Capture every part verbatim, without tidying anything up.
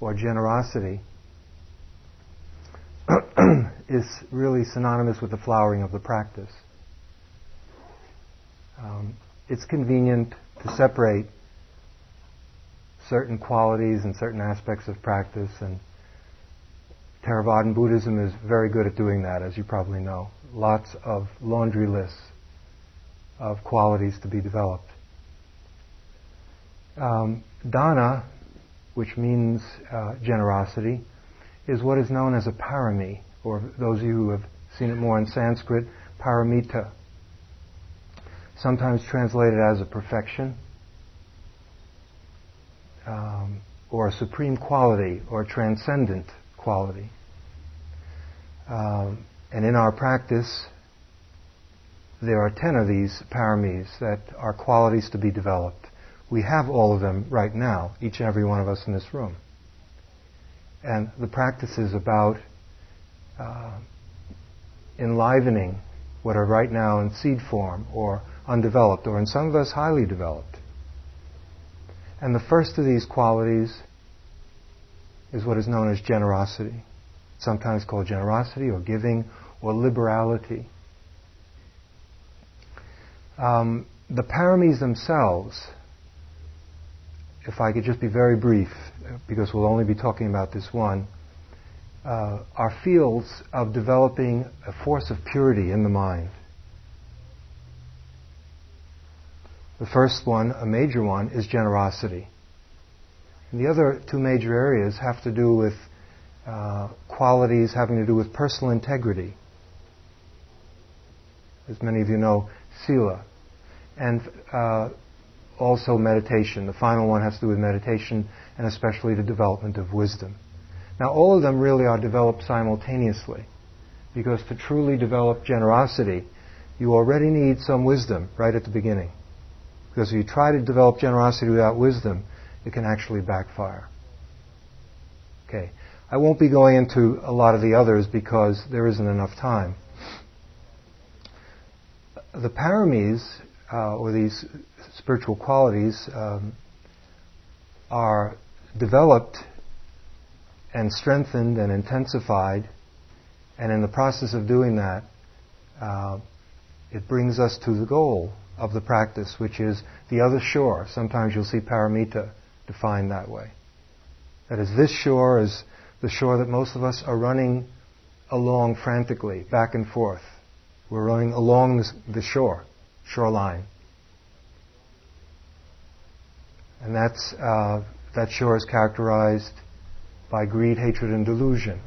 or generosity is really synonymous with the flowering of the practice. Um, it's convenient to separate certain qualities and certain aspects of practice, and Theravadan Buddhism is very good at doing that, as you probably know. Lots of laundry lists of qualities to be developed. Um, Dana, which means uh, generosity, is what is known as a parami, or those of you who have seen it more in Sanskrit, paramita. Sometimes translated as a perfection, um, or a supreme quality, or a transcendent quality. Um, and in our practice, there are ten of these paramis that are qualities to be developed. We have all of them right now, each and every one of us in this room. And the practice is about uh, enlivening what are right now in seed form, or undeveloped, or in some of us highly developed. And the first of these qualities is what is known as generosity, sometimes called generosity or giving or liberality. Um, the paramis themselves, if I could just be very brief, because we'll only be talking about this one, uh, are fields of developing a force of purity in the mind. The first one, a major one, is generosity. And the other two major areas have to do with uh, qualities having to do with personal integrity. As many of you know, sila. And uh, also meditation. The final one has to do with meditation, and especially the development of wisdom. Now, all of them really are developed simultaneously, because to truly develop generosity, you already need some wisdom right at the beginning. Because if you try to develop generosity without wisdom, it can actually backfire. Okay. I won't be going into a lot of the others because there isn't enough time. The paramis, uh, or these spiritual qualities, um, are developed and strengthened and intensified, and in the process of doing that, uh, it brings us to the goal of the practice, which is the other shore. Sometimes you'll see paramita defined that way. That is, this shore is the shore that most of us are running along frantically, back and forth. We're running along this, the shore, shoreline. And that's uh, that shore is characterized by greed, hatred, and delusion.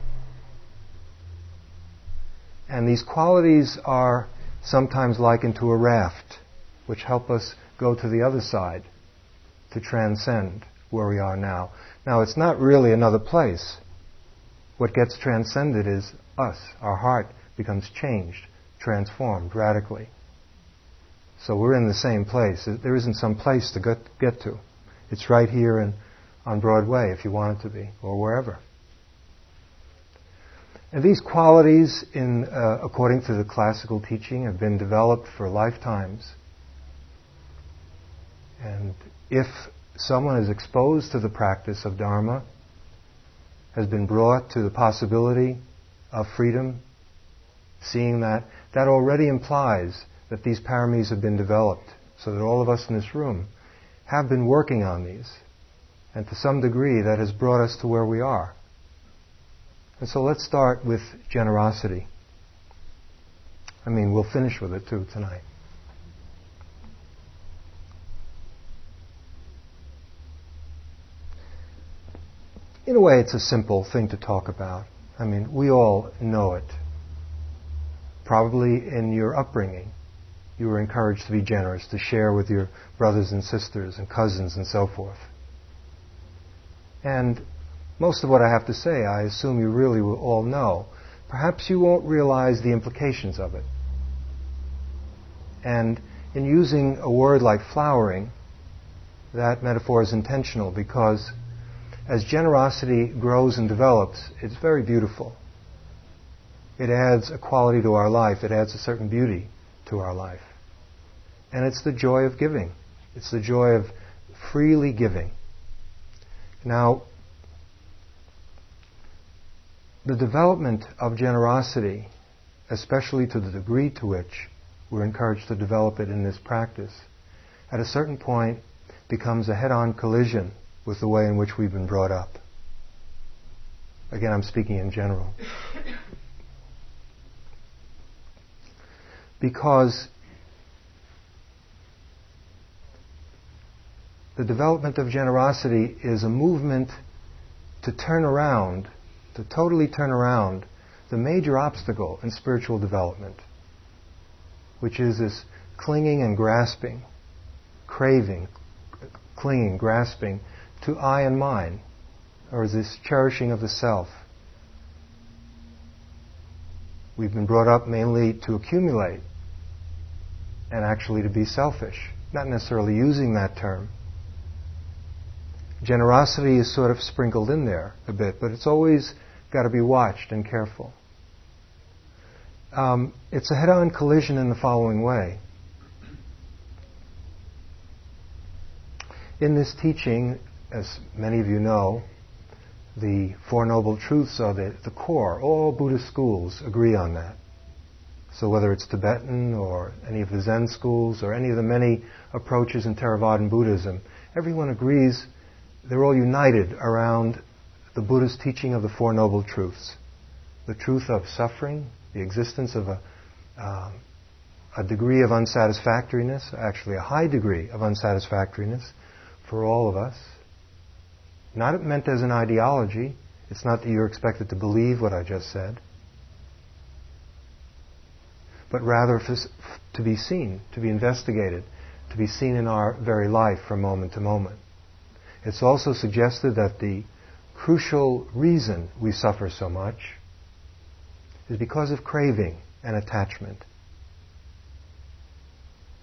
And these qualities are sometimes likened to a raft, which help us go to the other side, to transcend where we are now. Now, it's not really another place. What gets transcended is us. Our heart becomes changed, transformed radically. So we're in the same place. There isn't some place to get to. It's right here in, on Broadway, if you want it to be, or wherever. And these qualities, in, uh, according to the classical teaching, have been developed for lifetimes. And if someone is exposed to the practice of Dharma, has been brought to the possibility of freedom, seeing that, that already implies that these paramis have been developed, so that all of us in this room have been working on these. And to some degree, that has brought us to where we are. And so let's start with generosity. I mean, we'll finish with it too tonight. In a way, it's a simple thing to talk about. I mean, we all know it. Probably in your upbringing, you were encouraged to be generous, to share with your brothers and sisters and cousins and so forth. And most of what I have to say, I assume you really will all know. Perhaps you won't realize the implications of it. And in using a word like flowering, that metaphor is intentional, because as generosity grows and develops, it's very beautiful. It adds a quality to our life. It adds a certain beauty to our life. And it's the joy of giving. It's the joy of freely giving. Now, the development of generosity, especially to the degree to which we're encouraged to develop it in this practice, at a certain point becomes a head-on collision with the way in which we've been brought up. Again, I'm speaking in general. Because the development of generosity is a movement to turn around, to totally turn around the major obstacle in spiritual development, which is this clinging and grasping, craving, clinging, grasping to I and mine, or this cherishing of the self. We've been brought up mainly to accumulate and actually to be selfish, not necessarily using that term. Generosity is sort of sprinkled in there a bit, but it's always got to be watched and careful. Um, it's a head-on collision in the following way. In this teaching, as many of you know, the Four Noble Truths are the, the core. All Buddhist schools agree on that. So whether it's Tibetan or any of the Zen schools or any of the many approaches in Theravadan Buddhism, everyone agrees. They're all united around the Buddha's teaching of the Four Noble Truths. The truth of suffering, the existence of a, uh, a degree of unsatisfactoriness, actually a high degree of unsatisfactoriness for all of us. Not meant as an ideology. It's not that you're expected to believe what I just said. But rather to be seen, to be investigated, to be seen in our very life from moment to moment. It's also suggested that the crucial reason we suffer so much is because of craving and attachment.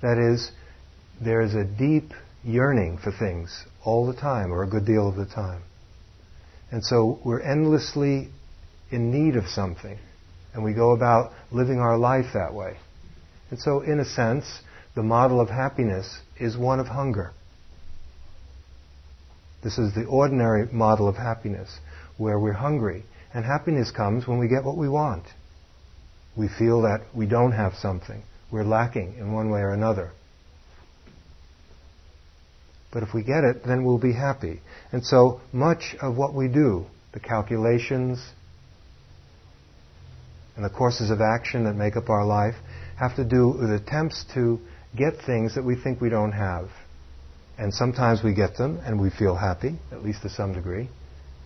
That is, there is a deep yearning for things all the time, or a good deal of the time. And so we're endlessly in need of something, and we go about living our life that way. And so, in a sense, the model of happiness is one of hunger. This is the ordinary model of happiness, where we're hungry. And happiness comes when we get what we want. We feel that we don't have something. We're lacking in one way or another. But if we get it, then we'll be happy. And so much of what we do, the calculations and the courses of action that make up our life, have to do with attempts to get things that we think we don't have. And sometimes we get them and we feel happy, at least to some degree,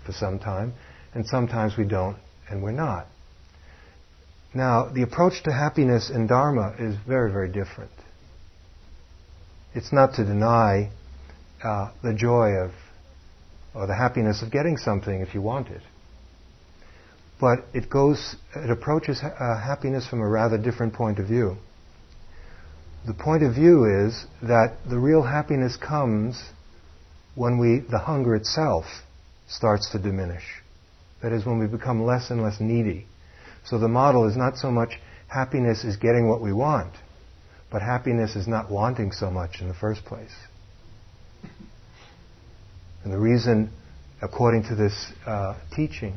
for some time. And sometimes we don't and we're not. Now, the approach to happiness in Dharma is very, very different. It's not to deny uh, the joy of, or the happiness of getting something if you want it. But it goes, it approaches uh, happiness from a rather different point of view. The point of view is that the real happiness comes when we, the hunger itself starts to diminish. That is, when we become less and less needy. So the model is not so much happiness is getting what we want, but happiness is not wanting so much in the first place. And the reason, according to this uh, teaching,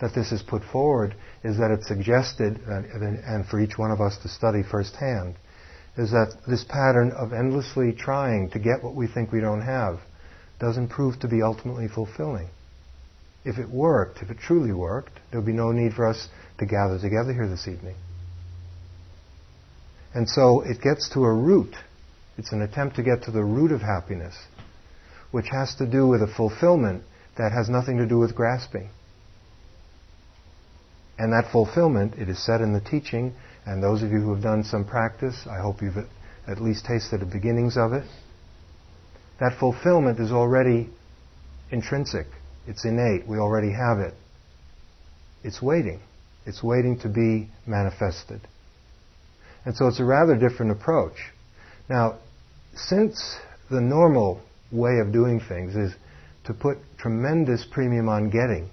that this is put forward is that it's suggested, and for each one of us to study firsthand, is that this pattern of endlessly trying to get what we think we don't have doesn't prove to be ultimately fulfilling. If it worked, if it truly worked, there would be no need for us to gather together here this evening. And so it gets to a root. It's an attempt to get to the root of happiness, which has to do with a fulfillment that has nothing to do with grasping. And that fulfillment, it is said in the teaching, and those of you who have done some practice, I hope you've at least tasted the beginnings of it, that fulfillment is already intrinsic. It's innate. We already have it. It's waiting. It's waiting to be manifested. And so it's a rather different approach. Now, since the normal way of doing things is to put tremendous premium on getting,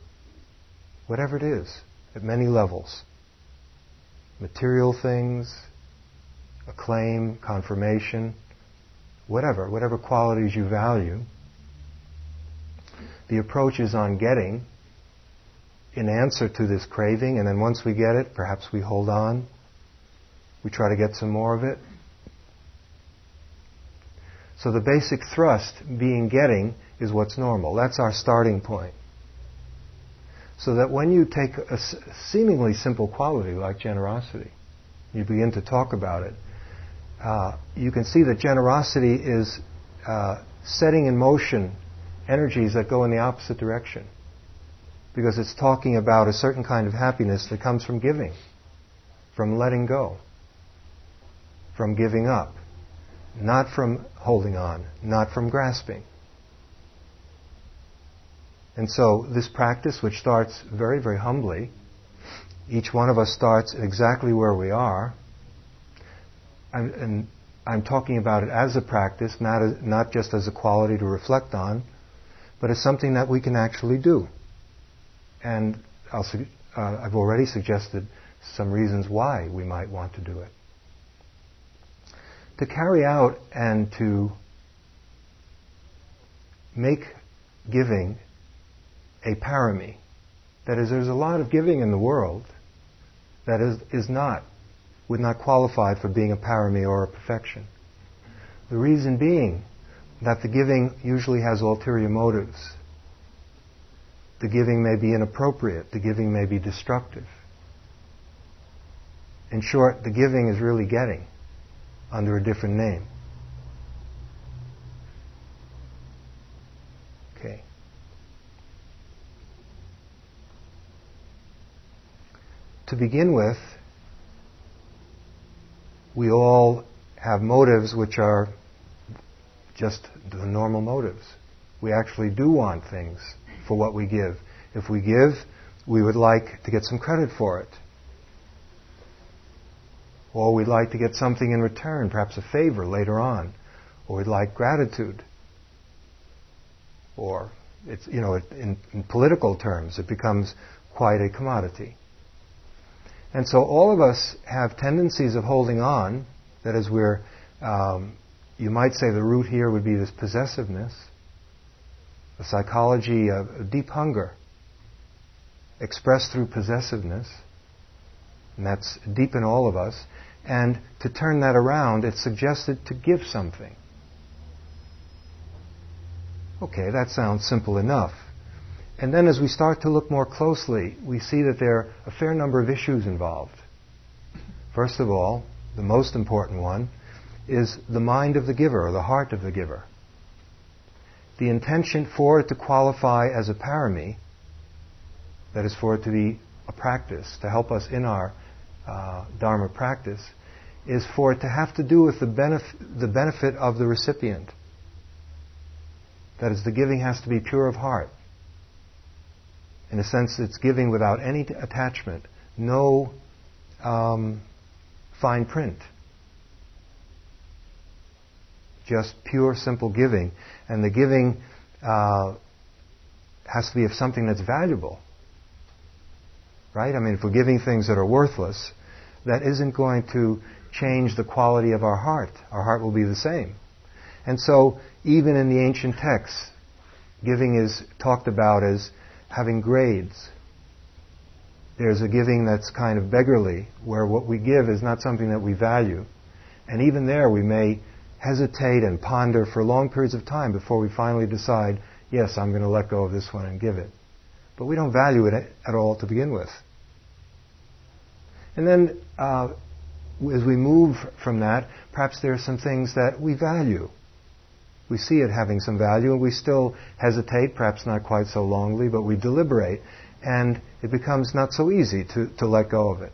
whatever it is, at many levels. Material things, acclaim, confirmation, whatever, whatever qualities you value. The approach is on getting in answer to this craving, and then once we get it, perhaps we hold on. We try to get some more of it. So the basic thrust, being getting, is what's normal. That's our starting point. So that when you take a seemingly simple quality like generosity, you begin to talk about it, uh, you can see that generosity is uh, setting in motion energies that go in the opposite direction, because it's talking about a certain kind of happiness that comes from giving, from letting go, from giving up, not from holding on, not from grasping. And so this practice, which starts very, very humbly, each one of us starts exactly where we are. I'm, and I'm talking about it as a practice, not, as, not just as a quality to reflect on, but as something that we can actually do. And I'll, uh, I've already suggested some reasons why we might want to do it. To carry out and to make giving a parami. That is, there's a lot of giving in the world that is, is not, would not qualify for being a parami or a perfection. The reason being that the giving usually has ulterior motives. The giving may be inappropriate. The giving may be destructive. In short, the giving is really getting under a different name. Okay. To begin with, we all have motives which are just the normal motives. We actually do want things for what we give. If we give, we would like to get some credit for it. Or we'd like to get something in return, perhaps a favor later on. Or we'd like gratitude. Or, it's, you know, in, in political terms, it becomes quite a commodity. And so all of us have tendencies of holding on. That is, we're, um, you might say the root here would be this possessiveness. A psychology of deep hunger expressed through possessiveness, and that's deep in all of us. And to turn that around, it's suggested to give something. Okay, that sounds simple enough. And then as we start to look more closely, we see that there are a fair number of issues involved. First of all, the most important one is the mind of the giver, or the heart of the giver. The intention for it to qualify as a parami, that is, for it to be a practice, to help us in our uh, Dharma practice, is for it to have to do with the, benef- the benefit of the recipient. That is, the giving has to be pure of heart. In a sense, it's giving without any attachment, no um, fine print. Just pure, simple giving. And the giving uh, has to be of something that's valuable. Right? I mean, if we're giving things that are worthless, that isn't going to change the quality of our heart. Our heart will be the same. And so, even in the ancient texts, giving is talked about as having grades. There's a giving that's kind of beggarly, where what we give is not something that we value. And even there, we may hesitate and ponder for long periods of time before we finally decide, yes, I'm going to let go of this one and give it. But we don't value it at all to begin with. And then, uh, as we move from that, perhaps there are some things that we value. We see it having some value, and we still hesitate, perhaps not quite so longly, but we deliberate, and it becomes not so easy to, to let go of it.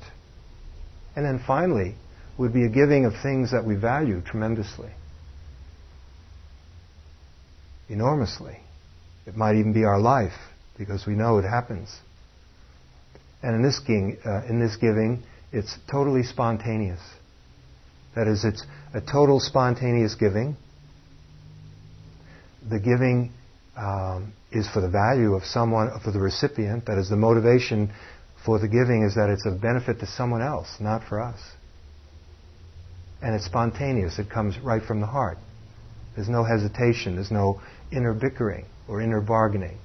And then finally, would be a giving of things that we value tremendously. Enormously. It might even be our life, because we know it happens. And in this, giving, uh, in this giving, it's totally spontaneous. That is, it's a total spontaneous giving. The giving um, is for the value of someone, for the recipient. That is, the motivation for the giving is that it's of benefit to someone else, not for us. And it's spontaneous. It comes right from the heart. There's no hesitation. There's no inner bickering or inner bargaining.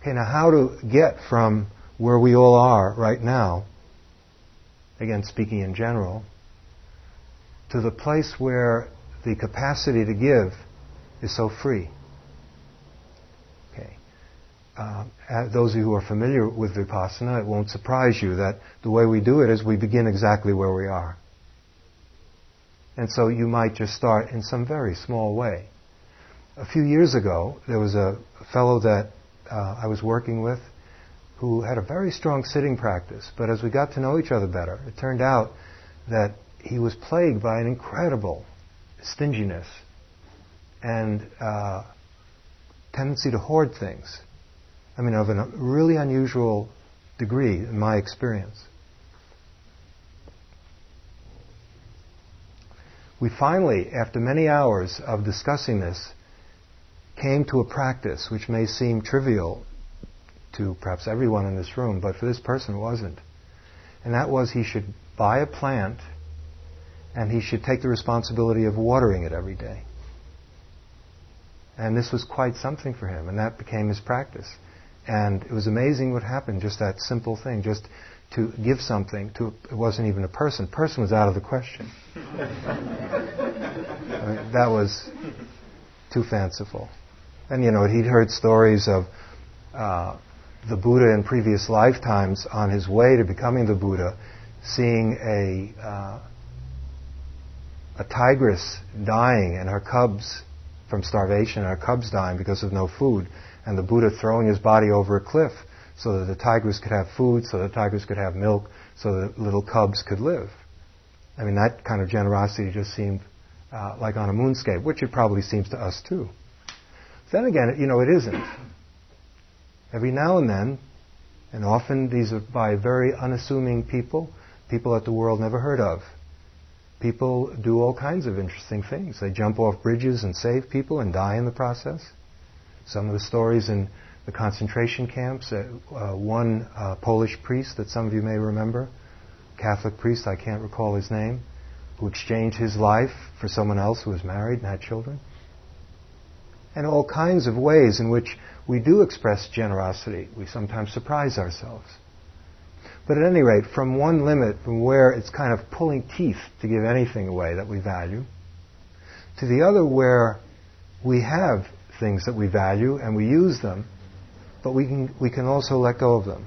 Okay, now how to get from where we all are right now, again speaking in general, to the place where the capacity to give is so free. Okay. Uh, those of you who are familiar with Vipassana, it won't surprise you that the way we do it is we begin exactly where we are. And so you might just start in some very small way. A few years ago, there was a fellow that uh, I was working with who had a very strong sitting practice, but as we got to know each other better, it turned out that he was plagued by an incredible stinginess and uh, tendency to hoard things. I mean, of a really unusual degree in my experience. We finally, after many hours of discussing this, came to a practice which may seem trivial to perhaps everyone in this room, but for this person it wasn't. And that was, he should buy a plant and he should take the responsibility of watering it every day. And this was quite something for him, and that became his practice. And it was amazing what happened, just that simple thing, just to give something to, it wasn't even a person. Person was out of the question. I mean, that was too fanciful. And you know, he'd heard stories of uh, the Buddha in previous lifetimes on his way to becoming the Buddha, seeing a uh, a tigress dying and her cubs from starvation, and her cubs dying because of no food, and the Buddha throwing his body over a cliff so that the tigers could have food, so the tigers could have milk, so that little cubs could live. I mean, that kind of generosity just seemed uh, like on a moonscape, which it probably seems to us too. Then again, you know, it isn't. Every now and then, and often these are by very unassuming people, people that the world never heard of. People do all kinds of interesting things. They jump off bridges and save people and die in the process. Some of the stories in the concentration camps, uh, uh, one uh, Polish priest that some of you may remember, Catholic priest, I can't recall his name, who exchanged his life for someone else who was married and had children. And all kinds of ways in which we do express generosity. We sometimes surprise ourselves. But at any rate, from one limit, from where it's kind of pulling teeth to give anything away that we value, to the other where we have things that we value and we use them, but we can we can also let go of them.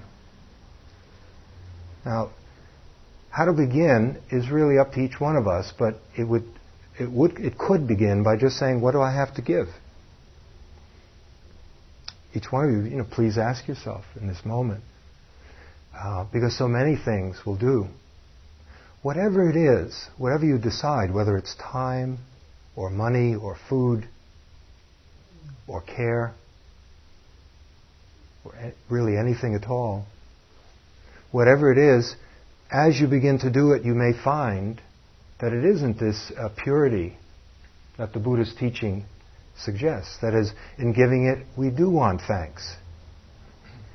Now, how to begin is really up to each one of us, but it would it would it could begin by just saying, what do I have to give? Each one of you, you know, please ask yourself in this moment. Uh, because so many things will do. Whatever it is, whatever you decide, whether it's time or money or food or care or really anything at all, whatever it is, as you begin to do it, you may find that it isn't this uh, purity that the Buddha's teaching suggests. That is, in giving it, we do want thanks.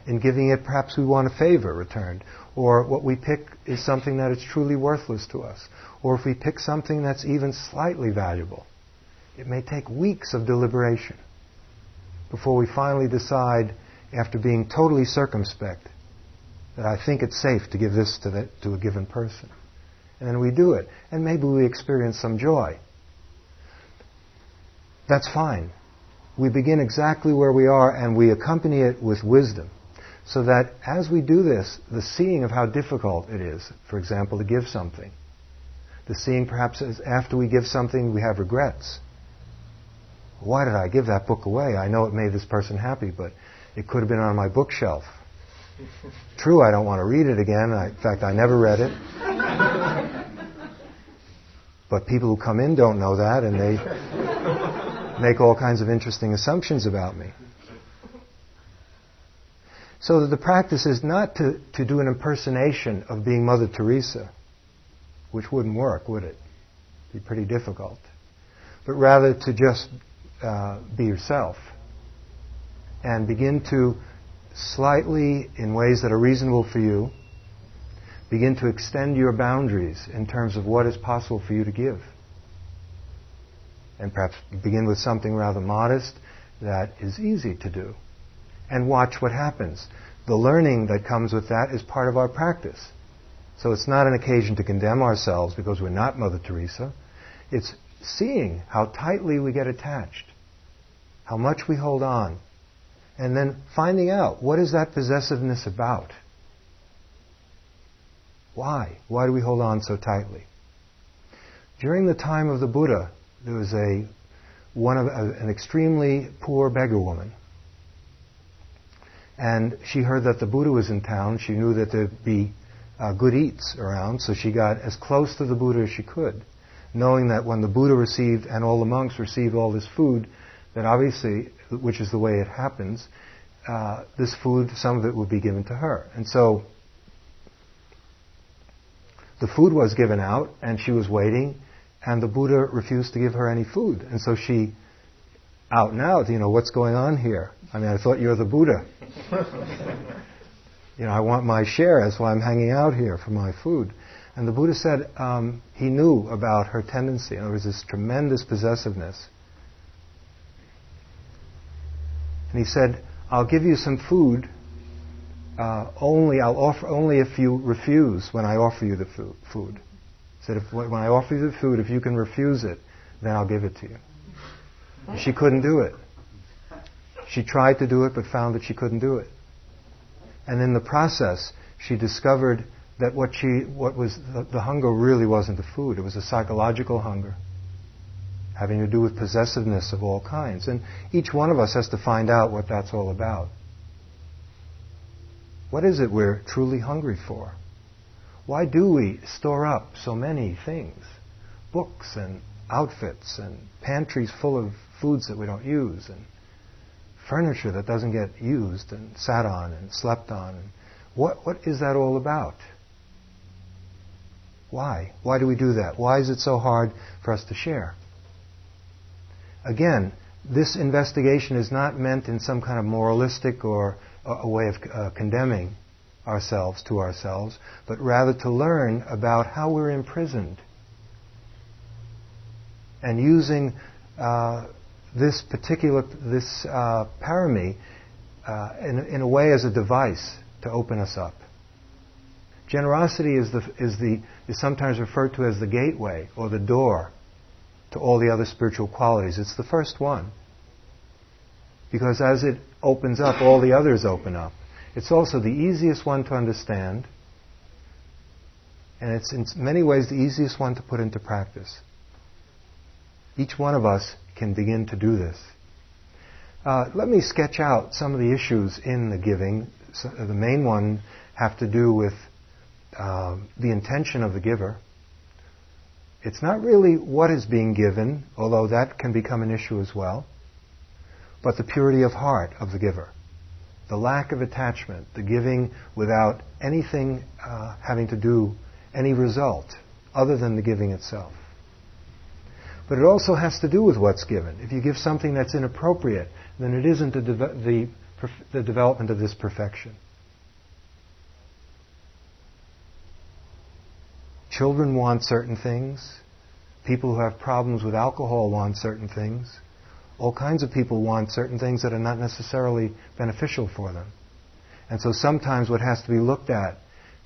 In giving it, perhaps we want a favor returned. Or what we pick is something that is truly worthless to us. Or if we pick something that's even slightly valuable, it may take weeks of deliberation before we finally decide, after being totally circumspect, that I think it's safe to give this to, the, to a given person. And then we do it. And maybe we experience some joy. That's fine. We begin exactly where we are and we accompany it with wisdom. So that as we do this, the seeing of how difficult it is, for example, to give something. The seeing perhaps is after we give something, we have regrets. Why did I give that book away? I know it made this person happy, but it could have been on my bookshelf. True, I don't want to read it again. I, in fact, I never read it. But people who come in don't know that, and they make all kinds of interesting assumptions about me. So that the practice is not to, to do an impersonation of being Mother Teresa, which wouldn't work, would it? It'd be pretty difficult. But rather to just uh, be yourself and begin to slightly, in ways that are reasonable for you, begin to extend your boundaries in terms of what is possible for you to give. And perhaps begin with something rather modest that is easy to do. and watch what happens. The learning that comes with that is part of our practice. So it's not an occasion to condemn ourselves because we're not Mother Teresa. It's seeing how tightly we get attached, how much we hold on, and then finding out, what is that possessiveness about? Why? Why do we hold on so tightly? During the time of the Buddha, there was a one of a, an extremely poor beggar woman. And she heard that the Buddha was in town. She knew that there'd be uh, good eats around, so she got as close to the Buddha as she could, knowing that when the Buddha received and all the monks received all this food, that obviously, which is the way it happens, uh, this food, some of it would be given to her. And so the food was given out, and she was waiting, and the Buddha refused to give her any food. And so she, out and out, you know, what's going on here? I mean, I thought you're the Buddha. You know, I want my share, that's why I'm hanging out here for my food. And the Buddha said um, he knew about her tendency. And there was this tremendous possessiveness. And he said, I'll give you some food, uh, only I'll offer only if you refuse when I offer you the fu- food. He said, if, when I offer you the food, if you can refuse it, then I'll give it to you. And she couldn't do it. She tried to do it, but found that she couldn't do it. And in the process, she discovered that what she, what was the, the hunger really wasn't the food. It was a psychological hunger, having to do with possessiveness of all kinds. And each one of us has to find out what that's all about. What is it we're truly hungry for? Why do we store up so many things? Books and outfits and pantries full of foods that we don't use and furniture that doesn't get used and sat on and slept on. And what, what is that all about? Why? Why do we do that? Why is it so hard for us to share? Again, this investigation is not meant in some kind of moralistic or a way of uh, condemning ourselves to ourselves, but rather to learn about how we're imprisoned and using uh, this particular, this uh, parami uh, in, in a way as a device to open us up. Generosity is the is the is sometimes referred to as the gateway or the door to all the other spiritual qualities. It's the first one. Because as it opens up, all the others open up. It's also the easiest one to understand, and it's in many ways the easiest one to put into practice. Each one of us can begin to do this. Uh, let me sketch out some of the issues in the giving. So the main one have to do with uh, the intention of the giver. It's not really what is being given, although that can become an issue as well, but the purity of heart of the giver, the lack of attachment, the giving without anything uh, having to do, any result other than the giving itself. But it also has to do with what's given. If you give something that's inappropriate, then it isn't the, deve- the the development of this perfection. Children want certain things. People who have problems with alcohol want certain things. All kinds of people want certain things that are not necessarily beneficial for them. And so sometimes what has to be looked at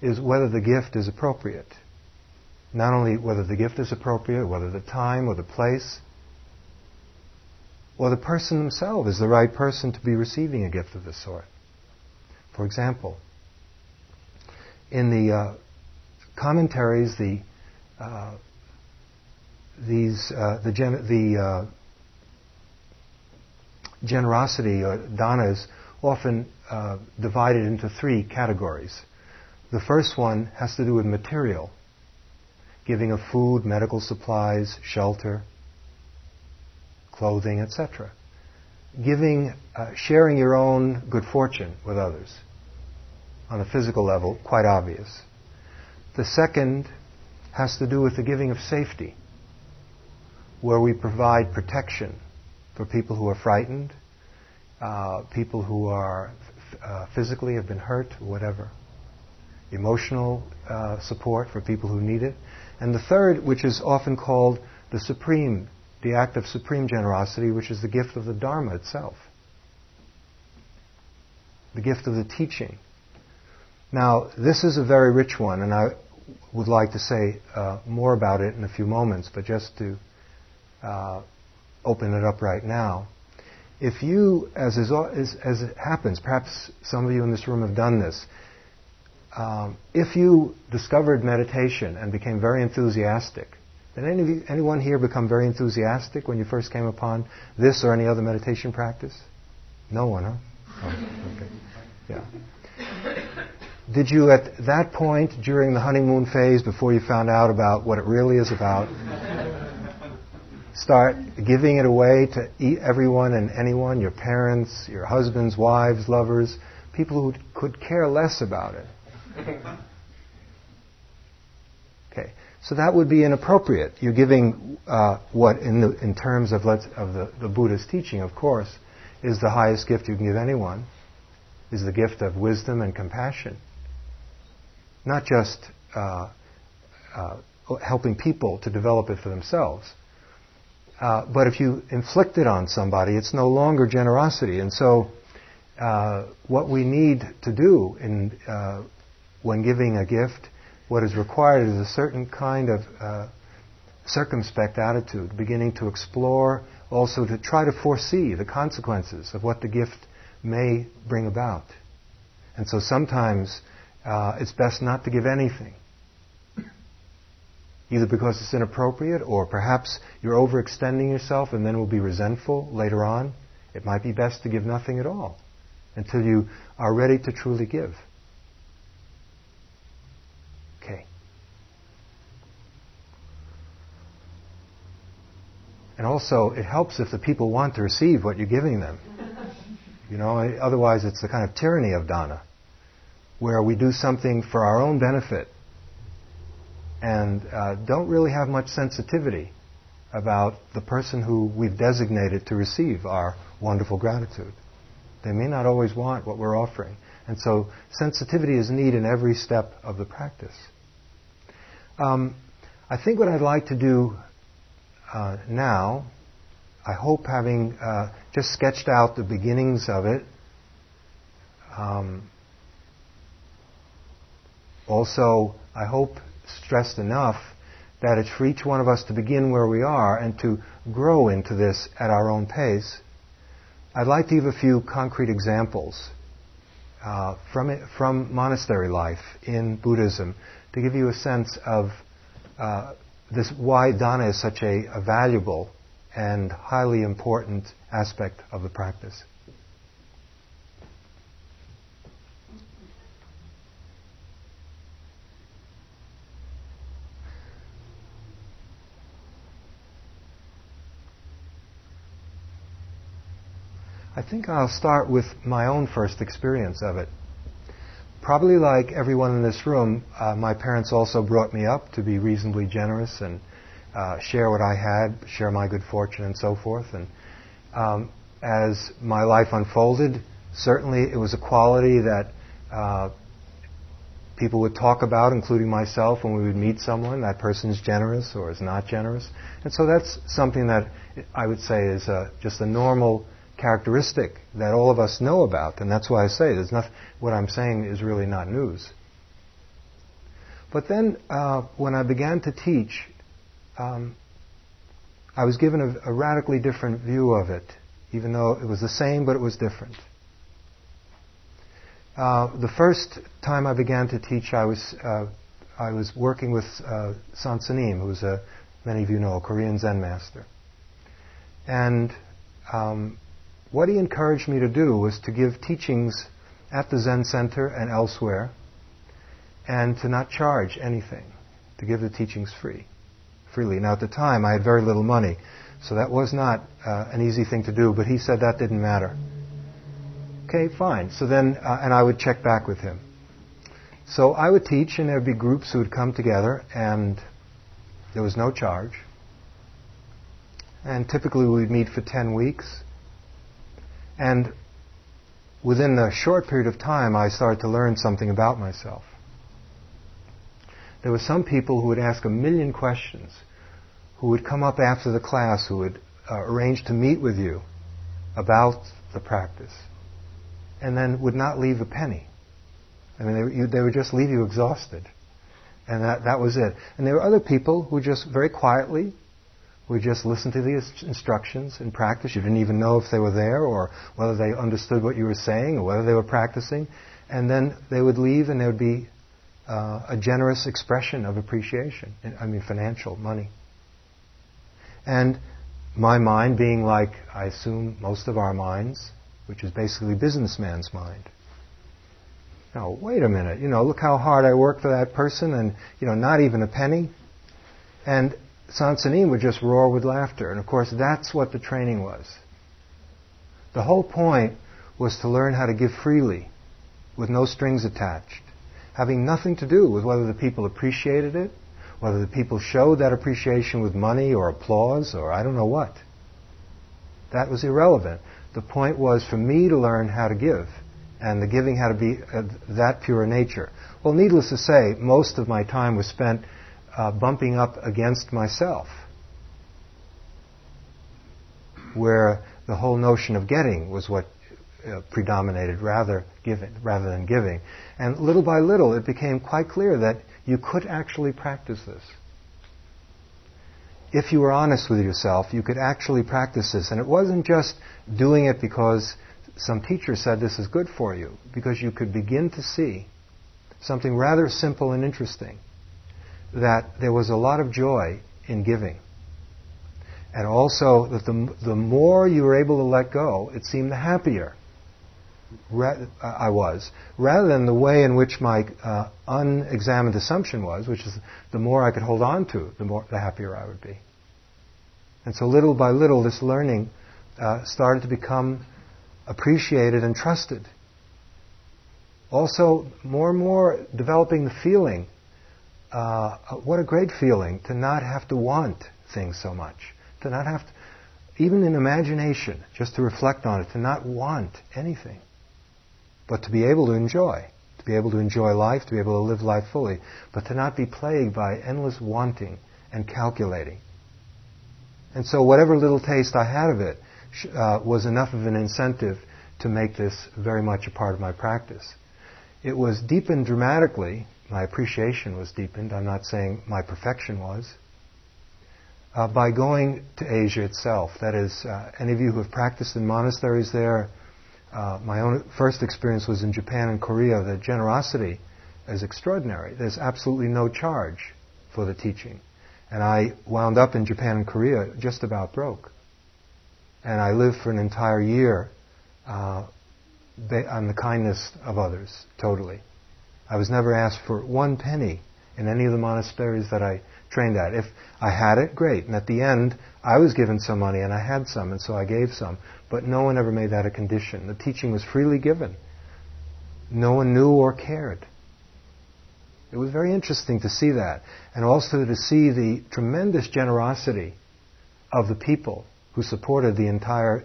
is whether the gift is appropriate. Not only whether the gift is appropriate, whether the time or the place, or the person themselves is the right person to be receiving a gift of this sort. For example, in the uh, commentaries, the uh, these uh, the gen- the uh, generosity or dana is often uh, divided into three categories. The first one has to do with material, giving of food, medical supplies, shelter, clothing, et cetera. Giving, uh, sharing your own good fortune with others on a physical level, quite obvious. The second has to do with the giving of safety, where we provide protection for people who are frightened, uh, people who are f- uh, physically have been hurt, whatever. Emotional uh, support for people who need it. And the third, which is often called the supreme the act of supreme generosity, which is the gift of the Dharma itself. the gift of the teaching. Now, this is a very rich one, and I would like to say uh, more about it in a few moments, but just to uh, open it up right now. If you, as, is, as, as it happens, perhaps some of you in this room have done this, um, if you discovered meditation and became very enthusiastic, did any of you, anyone here become very enthusiastic when you first came upon this or any other meditation practice? No one, huh? Oh, okay. Yeah. Did you at that point, during the honeymoon phase, before you found out about what it really is about, start giving it away to everyone and anyone, your parents, your husbands, wives, lovers, people who could care less about it? Okay, so that would be inappropriate. You're giving uh, what, in, the, in terms of, let's, of the, the Buddha's teaching, of course, is the highest gift you can give anyone, is the gift of wisdom and compassion. Not just uh, uh, helping people to develop it for themselves. Uh, but if you inflict it on somebody, it's no longer generosity. And so uh, what we need to do in uh, when giving a gift, what is required is a certain kind of uh, circumspect attitude, beginning to explore, also to try to foresee the consequences of what the gift may bring about. And so sometimes uh, it's best not to give anything, either because it's inappropriate or perhaps you're overextending yourself and then will be resentful later on. It might be best to give nothing at all until you are ready to truly give. Okay. And also, it helps if the people want to receive what you're giving them. You know, otherwise it's the kind of tyranny of Dana, where we do something for our own benefit and uh, don't really have much sensitivity about the person who we've designated to receive our wonderful gratitude. They may not always want what we're offering. And so sensitivity is needed in every step of the practice. Um, I think what I'd like to do uh, now, I hope having uh, just sketched out the beginnings of it, um, also I hope stressed enough that it's for each one of us to begin where we are and to grow into this at our own pace. I'd like to give a few concrete examples uh, from it, from monastery life in Buddhism to give you a sense of uh, this why Dana is such a, a valuable and highly important aspect of the practice. I think I'll start with my own first experience of it. Probably like everyone in this room, uh, my parents also brought me up to be reasonably generous and Uh, share what I had, share my good fortune, and so forth. And um, as my life unfolded, certainly it was a quality that uh, people would talk about, including myself, when we would meet someone. That person is generous or is not generous. And so that's something that I would say is uh, just a normal characteristic that all of us know about. And that's why I say there's nothing, what I'm saying is really not news. But then uh, when I began to teach, Um, I was given a, a radically different view of it, even though it was the same, but it was different. Uh, the first time I began to teach, I was uh, I was working with uh, Seung Sahn Sunim, who's a, many of you know, a Korean Zen master. And um, what he encouraged me to do was to give teachings at the Zen Center and elsewhere, and to not charge anything, to give the teachings free. Freely. Now, at the time, I had very little money, so that was not uh, an easy thing to do, but he said that didn't matter. Okay, fine. So then, uh, and I would check back with him. So I would teach, and there would be groups who would come together, and there was no charge. And typically, we would meet for ten weeks. And within a short period of time, I started to learn something about myself. There were some people who would ask a million questions, who would come up after the class, who would uh, arrange to meet with you about the practice. and then would not leave a penny. I mean, they, you, they would just leave you exhausted. And that, that was it. And there were other people who just very quietly would just listen to the instructions and practice. You didn't even know if they were there or whether they understood what you were saying or whether they were practicing. And then they would leave and there would be uh, a generous expression of appreciation. I mean, financial, money. And my mind being like, I assume, most of our minds, which is basically businessman's mind. Now, wait a minute, you know, look how hard I work for that person and, you know, not even a penny. And Seung Sahn Sunim would just roar with laughter. And, of course, that's what the training was. The whole point was to learn how to give freely, with no strings attached, having nothing to do with whether the people appreciated it, whether the people showed that appreciation with money or applause or I don't know what. That was irrelevant. The point was for me to learn how to give, and the giving had to be uh, that pure nature. Well, needless to say, most of my time was spent uh, bumping up against myself, where the whole notion of getting was what uh, predominated rather, giving, rather than giving. And little by little, it became quite clear that you could actually practice this. If you were honest with yourself, you could actually practice this. And it wasn't just doing it because some teacher said this is good for you, because you could begin to see something rather simple and interesting, that there was a lot of joy in giving. And also that the, the more you were able to let go, it seemed the happier I was, rather than the way in which my uh, unexamined assumption was, which is the more I could hold on to, the more the happier I would be. And so little by little, this learning uh, started to become appreciated and trusted. Also, more and more developing the feeling, uh, what a great feeling to not have to want things so much, to not have to, even in imagination, just to reflect on it, to not want anything, but to be able to enjoy, to be able to enjoy life, to be able to live life fully, but to not be plagued by endless wanting and calculating. And so whatever little taste I had of it uh, was enough of an incentive to make this very much a part of my practice. It was deepened dramatically. My appreciation was deepened. I'm not saying my perfection was. Uh, by going to Asia itself. That is, uh, any of you who have practiced in monasteries there, Uh, my own first experience was in Japan and Korea. The generosity is extraordinary. There's absolutely no charge for the teaching. And I wound up in Japan and Korea just about broke. And I lived for an entire year uh, on the kindness of others, totally. I was never asked for one penny in any of the monasteries that I trained at. If I had it, great. And at the end, I was given some money and I had some, and so I gave some. But no one ever made that a condition. The teaching was freely given. No one knew or cared. It was very interesting to see that. And also to see the tremendous generosity of the people who supported the entire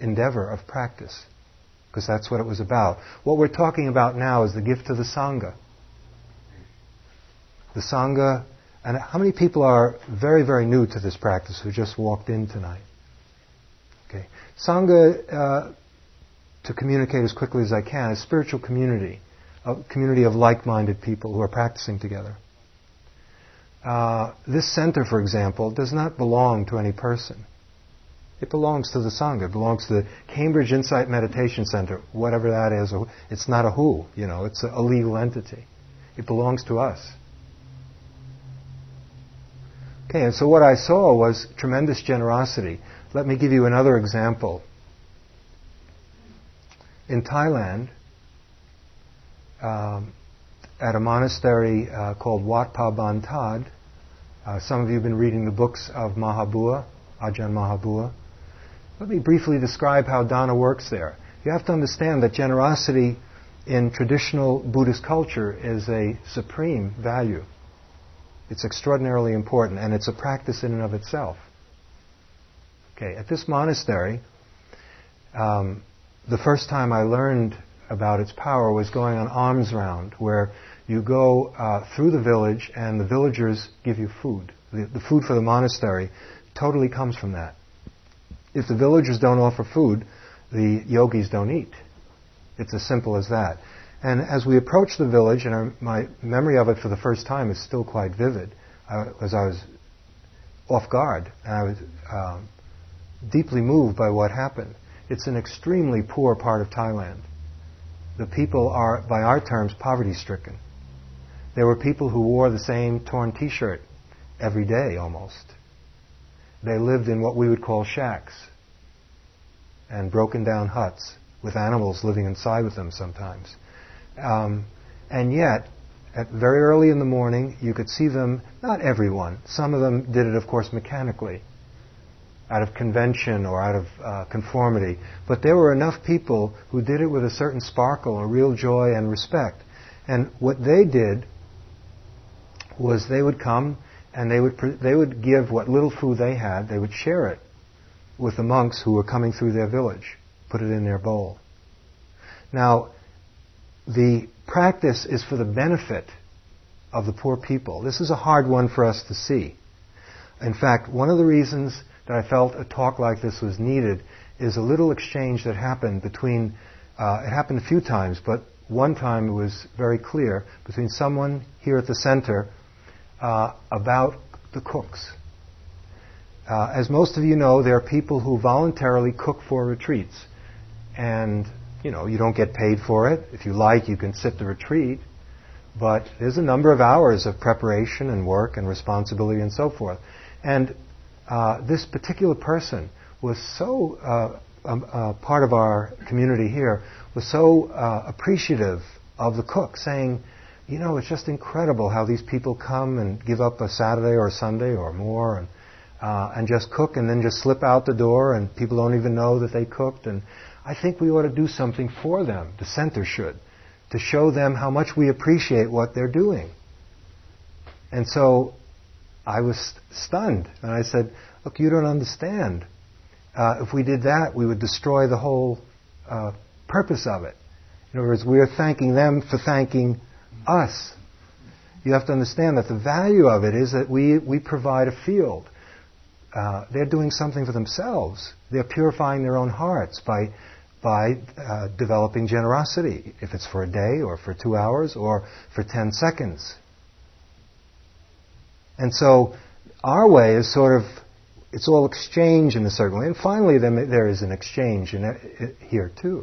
endeavor of practice. Because that's what it was about. What we're talking about now is the gift of the Sangha. The Sangha. And how many people are very, very new to this practice who just walked in tonight? Okay. Sangha, uh, to communicate as quickly as I can, is a spiritual community, a community of like-minded people who are practicing together. Uh, this center, for example, does not belong to any person. It belongs to the Sangha. It belongs to the Cambridge Insight Meditation Center, whatever that is. It's not a who, you know, it's a legal entity. It belongs to us. Okay, and so what I saw was tremendous generosity. Let me give you another example. In Thailand, um, at a monastery uh, called Wat Pa Ban Thad, uh, some of you have been reading the books of Mahā Bua, Ajahn Mahā Bua. Let me briefly describe how Dana works there. You have to understand that generosity in traditional Buddhist culture is a supreme value. It's extraordinarily important, and it's a practice in and of itself. Okay, at this monastery, um, the first time I learned about its power was going on alms round, where you go uh, through the village and the villagers give you food. The, the food for the monastery totally comes from that. If the villagers don't offer food, the yogis don't eat. It's as simple as that. And as we approached the village, and our, my memory of it for the first time is still quite vivid, uh, as I was off guard, and I was um, deeply moved by what happened. It's an extremely poor part of Thailand. The people are, by our terms, poverty-stricken. There were people who wore the same torn T-shirt every day, almost. They lived in what we would call shacks and broken-down huts with animals living inside with them sometimes. Um, and yet, at very early in the morning, you could see them, not everyone, some of them did it, of course, mechanically, out of convention or out of uh, conformity. But there were enough people who did it with a certain sparkle, a real joy and respect. And what they did was they would come and they would, pre- they would give what little food they had, they would share it with the monks who were coming through their village, put it in their bowl. Now, the practice is for the benefit of the poor people. This is a hard one for us to see. In fact, one of the reasons that I felt a talk like this was needed is a little exchange that happened between, uh, it happened a few times, but one time it was very clear, between someone here at the center uh, about the cooks. Uh, as most of you know, there are people who voluntarily cook for retreats. And, you know, you don't get paid for it. If you like, you can sit the retreat. But there's a number of hours of preparation and work and responsibility and so forth. And Uh, this particular person was so, uh, um, uh, part of our community here, was so uh, appreciative of the cook, saying, you know, it's just incredible how these people come and give up a Saturday or a Sunday or more and uh, and just cook and then just slip out the door and people don't even know that they cooked. And I think we ought to do something for them, the center should, to show them how much we appreciate what they're doing. And so I was st- stunned, and I said, look, you don't understand. Uh, if we did that, we would destroy the whole uh, purpose of it. In other words, we're thanking them for thanking us. You have to understand that the value of it is that we, we provide a field. Uh, they're doing something for themselves. They're purifying their own hearts by, by uh, developing generosity, if it's for a day or for two hours or for ten seconds. And so our way is sort of, it's all exchange in the circle. And finally, there is an exchange in here too.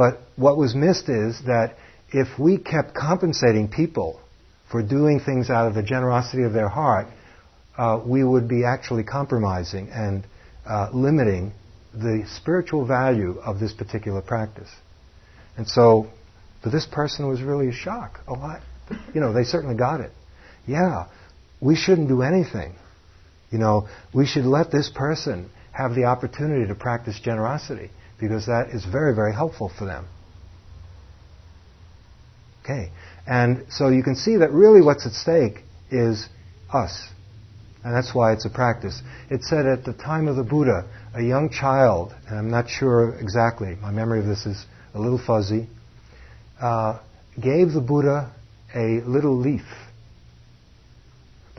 But what was missed is that if we kept compensating people for doing things out of the generosity of their heart, uh, we would be actually compromising and uh, limiting the spiritual value of this particular practice. And so, for this person, it was really a shock. Oh, I, you know, they certainly got it. Yeah. We shouldn't do anything. You know, we should let this person have the opportunity to practice generosity because that is very, very helpful for them. Okay. And so you can see that really what's at stake is us. And that's why it's a practice. It said at the time of the Buddha, a young child, and I'm not sure exactly, my memory of this is a little fuzzy, uh, gave the Buddha a little leaf.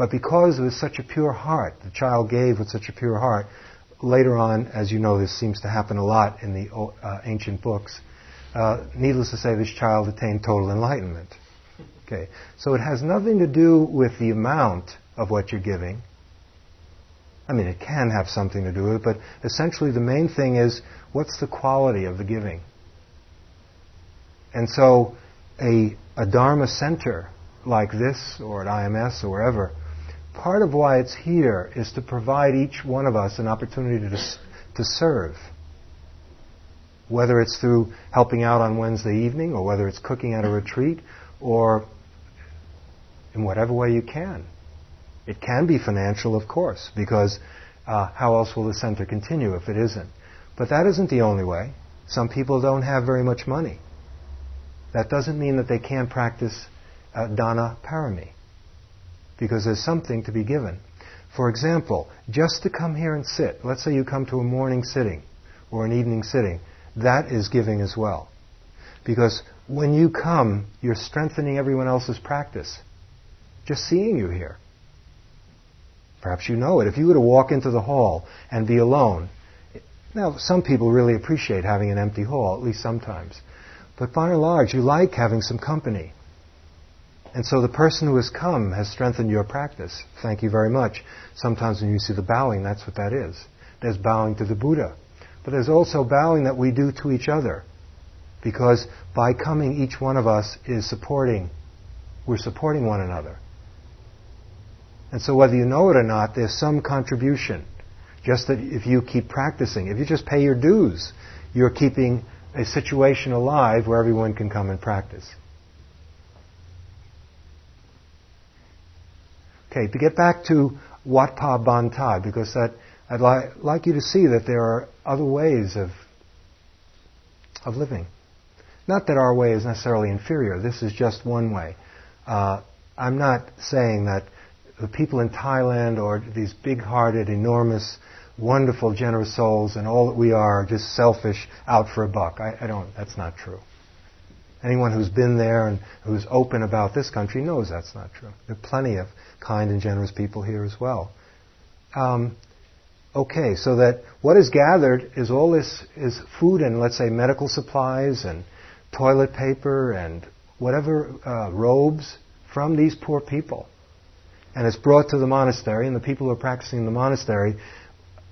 But because it was such a pure heart, the child gave with such a pure heart, later on, as you know, this seems to happen a lot in the uh, ancient books, uh, needless to say, this child attained total enlightenment. Okay, so it has nothing to do with the amount of what you're giving. I mean, it can have something to do with it, but essentially the main thing is, what's the quality of the giving? And so a, a Dharma center like this, or at I M S, or wherever, part of why it's here is to provide each one of us an opportunity to to serve. Whether it's through helping out on Wednesday evening, or whether it's cooking at a retreat, or in whatever way you can. It can be financial, of course, because uh, how else will the center continue if it isn't? But that isn't the only way. Some people don't have very much money. That doesn't mean that they can't practice Uh, Dana parami, because there's something to be given. For example, just to come here and sit, let's say you come to a morning sitting or an evening sitting, that is giving as well. Because when you come, you're strengthening everyone else's practice. Just seeing you here. Perhaps you know it. If you were to walk into the hall and be alone, now some people really appreciate having an empty hall, at least sometimes. But by and large, you like having some company. And so the person who has come has strengthened your practice. Thank you very much. Sometimes when you see the bowing, that's what that is. There's bowing to the Buddha. But there's also bowing that we do to each other. Because by coming, each one of us is supporting. We're supporting one another. And so whether you know it or not, there's some contribution. Just that if you keep practicing, if you just pay your dues, you're keeping a situation alive where everyone can come and practice. Okay, to get back to Wat Pa Ban Thad, because that, I'd li- like you to see that there are other ways of of living. Not that our way is necessarily inferior. This is just one way. Uh, I'm not saying that the people in Thailand or these big-hearted, enormous, wonderful, generous souls and all that we are just selfish, out for a buck. I, I don't, that's not true. Anyone who's been there and who's open about this country knows that's not true. There are plenty of kind and generous people here as well. Um, okay, so that what is gathered is all this is food and, let's say, medical supplies and toilet paper and whatever uh, robes from these poor people. And it's brought to the monastery, and the people who are practicing in the monastery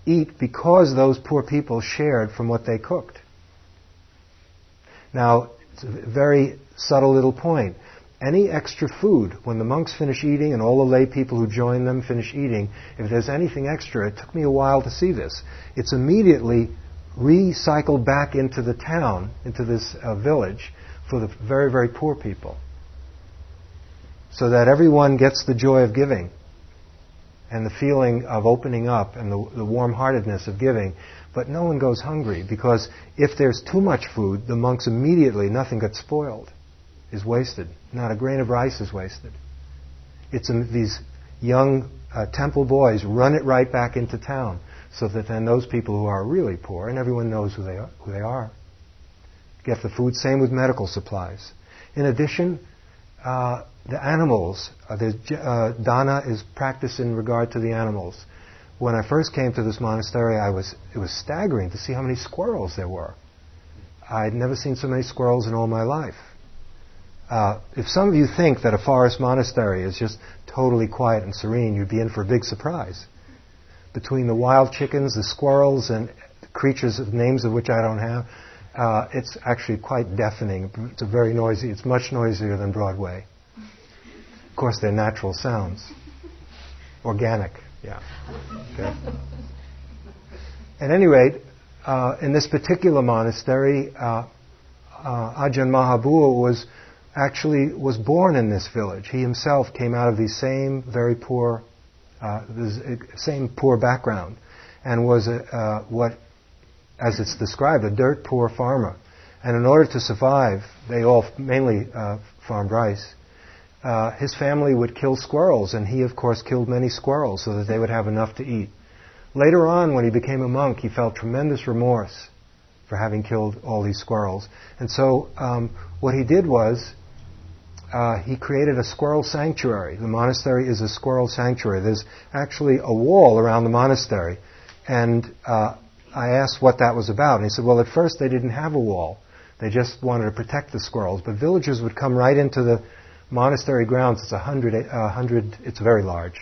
eat because those poor people shared from what they cooked. Now, it's a very subtle little point. Any extra food, when the monks finish eating and all the lay people who join them finish eating, if there's anything extra, it took me a while to see this, it's immediately recycled back into the town, into this uh, village, for the very, very poor people. So that everyone gets the joy of giving and the feeling of opening up and the, the warm-heartedness of giving. But no one goes hungry, because if there's too much food, the monks immediately, nothing gets spoiled, is wasted. Not a grain of rice is wasted. It's um, these young uh, temple boys run it right back into town, so that then those people who are really poor, and everyone knows who they are, who they are, get the food. Same with medical supplies. In addition, uh, the animals, uh, the, uh, Dana is practiced in regard to the animals. When I first came to this monastery, I was it was staggering to see how many squirrels there were. I had never seen so many squirrels in all my life. Uh, if some of you think that a forest monastery is just totally quiet and serene, you'd be in for a big surprise. Between the wild chickens, the squirrels, and creatures of names of which I don't have, uh, it's actually quite deafening. It's a very noisy. It's much noisier than Broadway. Of course, they're natural sounds. Organic, yeah. Okay. At any rate, uh, in this particular monastery, uh, uh, Ajahn Mahā Bua was actually was born in this village. He himself came out of the same very poor, uh, the same poor background, and was a, uh, what, as it's described, a dirt poor farmer. And in order to survive, they all mainly uh, farmed rice. Uh, his family would kill squirrels, and he, of course, killed many squirrels so that they would have enough to eat. Later on, when he became a monk, he felt tremendous remorse for having killed all these squirrels. And so um, what he did was uh, he created a squirrel sanctuary. The monastery is a squirrel sanctuary. There's actually a wall around the monastery. And uh, I asked what that was about. And he said, well, at first they didn't have a wall. They just wanted to protect the squirrels. But villagers would come right into the monastery grounds. It's a hundred, a hundred, it's very large,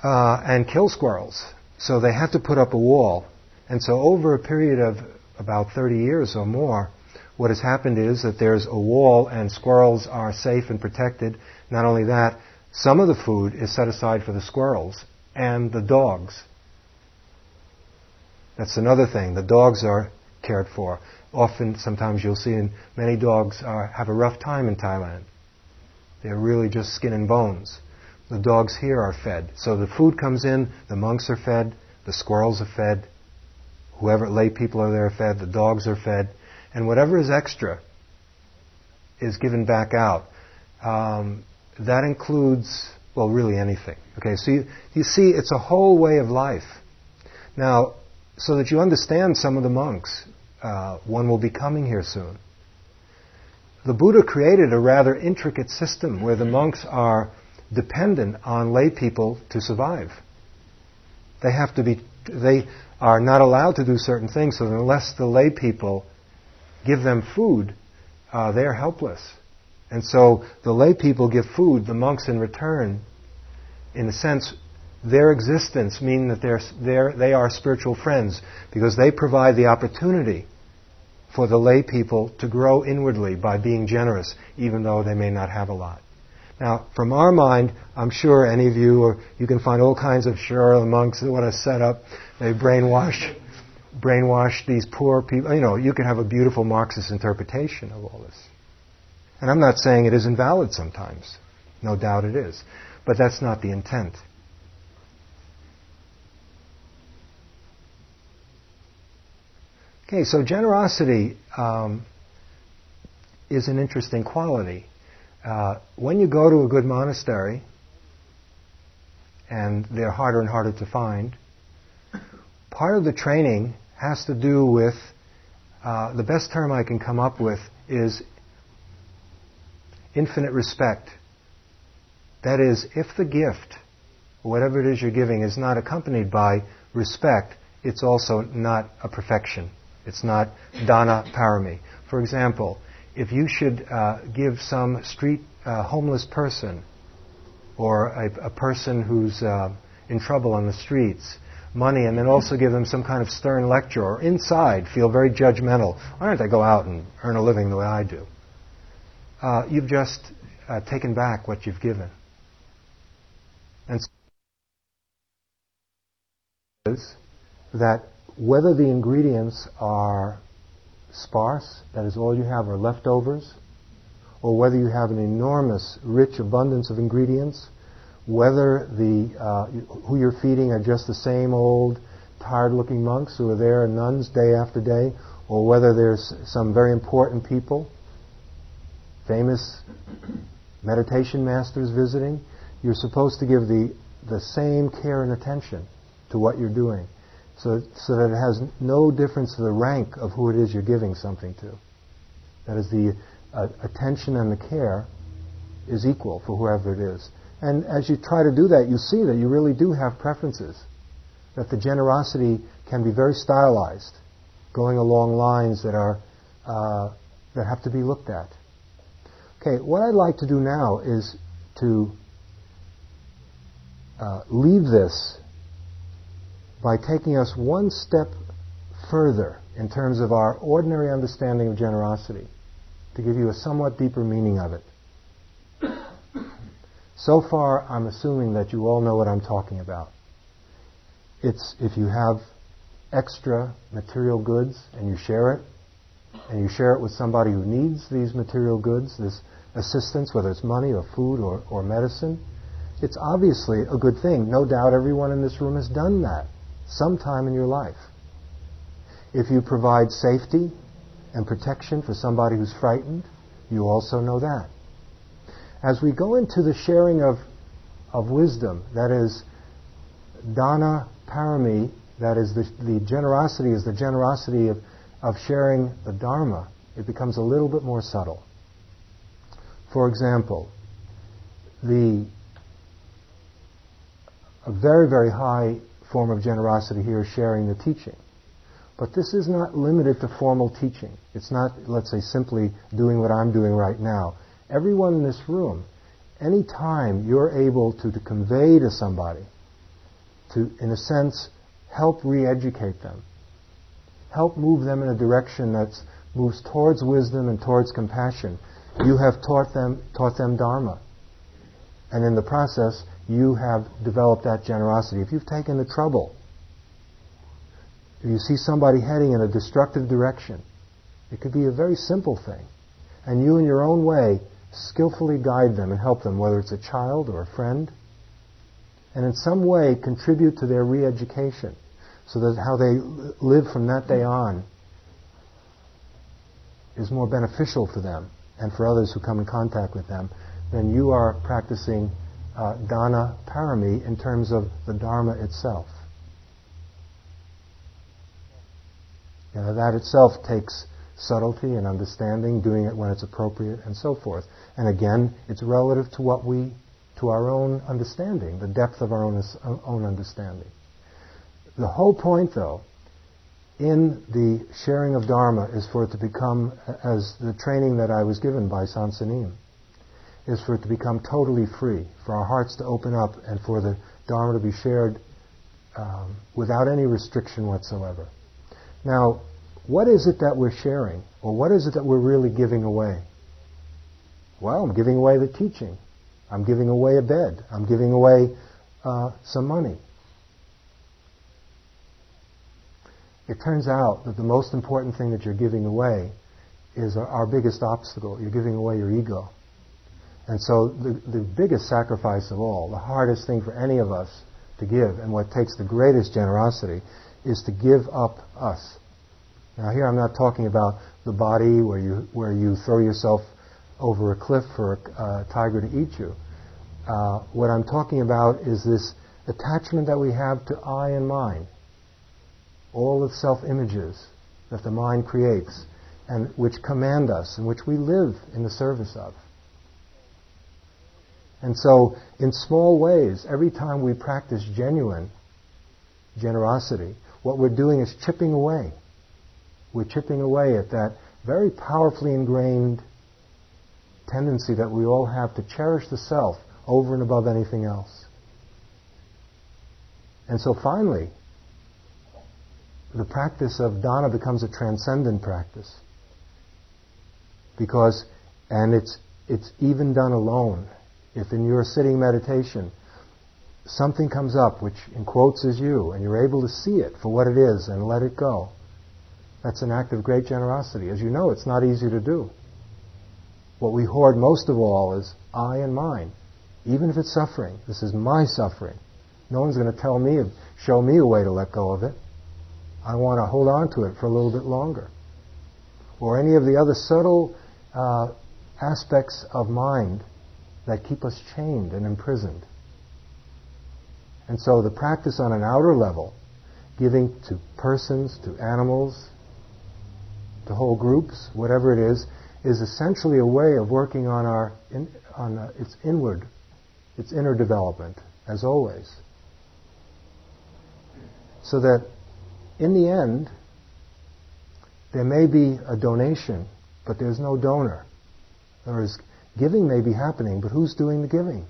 uh, and kill squirrels. So they had to put up a wall. And so over a period of about thirty years or more, what has happened is that there's a wall and squirrels are safe and protected. Not only that, some of the food is set aside for the squirrels and the dogs. That's another thing. The dogs are cared for. Often, sometimes you'll see, in many dogs are, have a rough time in Thailand. They're really just skin and bones. The dogs here are fed. So the food comes in, the monks are fed, the squirrels are fed, whoever lay people are there are fed, the dogs are fed, and whatever is extra is given back out. Um, that includes, well, really anything. Okay, so you, you see, it's a whole way of life. Now, so that you understand some of the monks, Uh, one will be coming here soon. The Buddha created a rather intricate system where the monks are dependent on lay people to survive. They have to be. They are not allowed to do certain things. So unless the lay people give them food, uh, they are helpless. And so the lay people give food, the monks in return. In a sense, their existence means that they're, they're, they are spiritual friends, because they provide the opportunity for the lay people to grow inwardly by being generous, even though they may not have a lot. Now, from our mind, I'm sure any of you, or you can find all kinds of, sure, the monks, what a setup, they brainwash, brainwash these poor people. You know, you can have a beautiful Marxist interpretation of all this. And I'm not saying it isn't valid sometimes. No doubt it is. But that's not the intent. Okay, so generosity um, is an interesting quality. Uh, when you go to a good monastery, and they're harder and harder to find, part of the training has to do with, uh, the best term I can come up with is infinite respect. That is, if the gift, whatever it is you're giving, is not accompanied by respect, it's also not a perfection. It's not dana parami. For example, if you should uh, give some street uh, homeless person or a, a person who's uh, in trouble on the streets money, and then also give them some kind of stern lecture, or inside feel very judgmental, why don't they go out and earn a living the way I do? Uh, you've just uh, taken back what you've given. And so is that whether the ingredients are sparse, that is all you have are leftovers, or whether you have an enormous, rich abundance of ingredients, whether the uh, who you're feeding are just the same old, tired-looking monks who are there, and nuns day after day, or whether there's some very important people, famous meditation masters visiting, you're supposed to give the, the same care and attention to what you're doing. So, so that it has no difference to the rank of who it is you're giving something to. That is, the uh, attention and the care is equal for whoever it is. And as you try to do that, you see that you really do have preferences, that the generosity can be very stylized, going along lines that are uh, that have to be looked at. Okay, what I'd like to do now is to uh, leave this by taking us one step further in terms of our ordinary understanding of generosity, to give you a somewhat deeper meaning of it. So far, I'm assuming that you all know what I'm talking about. It's if you have extra material goods and you share it, and you share it with somebody who needs these material goods, this assistance, whether it's money or food or, or medicine, it's obviously a good thing. No doubt everyone in this room has done that sometime in your life. If you provide safety and protection for somebody who's frightened, you also know that. As we go into the sharing of of wisdom, that is dana parami, that is the, the generosity is the generosity of, of sharing the Dharma, it becomes a little bit more subtle. For example, the a very, very high form of generosity here is sharing the teaching. But this is not limited to formal teaching. It's not, let's say, simply doing what I'm doing right now. Everyone in this room, any time you're able to, to convey to somebody, to, in a sense, help re-educate them, help move them in a direction that moves towards wisdom and towards compassion, you have taught them, taught them Dharma. And in the process, you have developed that generosity. If you've taken the trouble, if you see somebody heading in a destructive direction, it could be a very simple thing. And you, in your own way, skillfully guide them and help them, whether it's a child or a friend, and in some way contribute to their re-education, so that how they live from that day on is more beneficial for them and for others who come in contact with them. Then you are practicing Uh, dana parami in terms of the Dharma itself. You know, that itself takes subtlety and understanding, doing it when it's appropriate and so forth. And again, it's relative to what we, to our own understanding, the depth of our own, own understanding. The whole point, though, in the sharing of Dharma is for it to become, as the training that I was given by Seung Sahn Sunim, is for it to become totally free, for our hearts to open up and for the Dharma to be shared um, without any restriction whatsoever. Now, what is it that we're sharing? Or what is it that we're really giving away? Well, I'm giving away the teaching. I'm giving away a bed. I'm giving away uh, some money. It turns out that the most important thing that you're giving away is our biggest obstacle. You're giving away your ego. And so the, the biggest sacrifice of all, the hardest thing for any of us to give, and what takes the greatest generosity, is to give up us. Now here I'm not talking about the body where you where you throw yourself over a cliff for a uh, tiger to eat you. Uh, what I'm talking about is this attachment that we have to I and mine. All of self-images that the mind creates and which command us and which we live in the service of. And so, in small ways, every time we practice genuine generosity, what we're doing is chipping away. We're chipping away at that very powerfully ingrained tendency that we all have to cherish the self over and above anything else. And so finally, the practice of Dana becomes a transcendent practice. Because, and it's it's even done alone. If in your sitting meditation something comes up which in quotes is you, and you're able to see it for what it is and let it go, that's an act of great generosity. As you know, it's not easy to do. What we hoard most of all is I and mine. Even if it's suffering, this is my suffering. No one's going to tell me and show me a way to let go of it. I want to hold on to it for a little bit longer. Or any of the other subtle uh, aspects of mind that keep us chained and imprisoned. And so the practice on an outer level, giving to persons, to animals, to whole groups, whatever it is, is essentially a way of working on our in, on uh, its inward, its inner development, as always. So that in the end, there may be a donation, but there's no donor. There is giving may be happening, but who's doing the giving?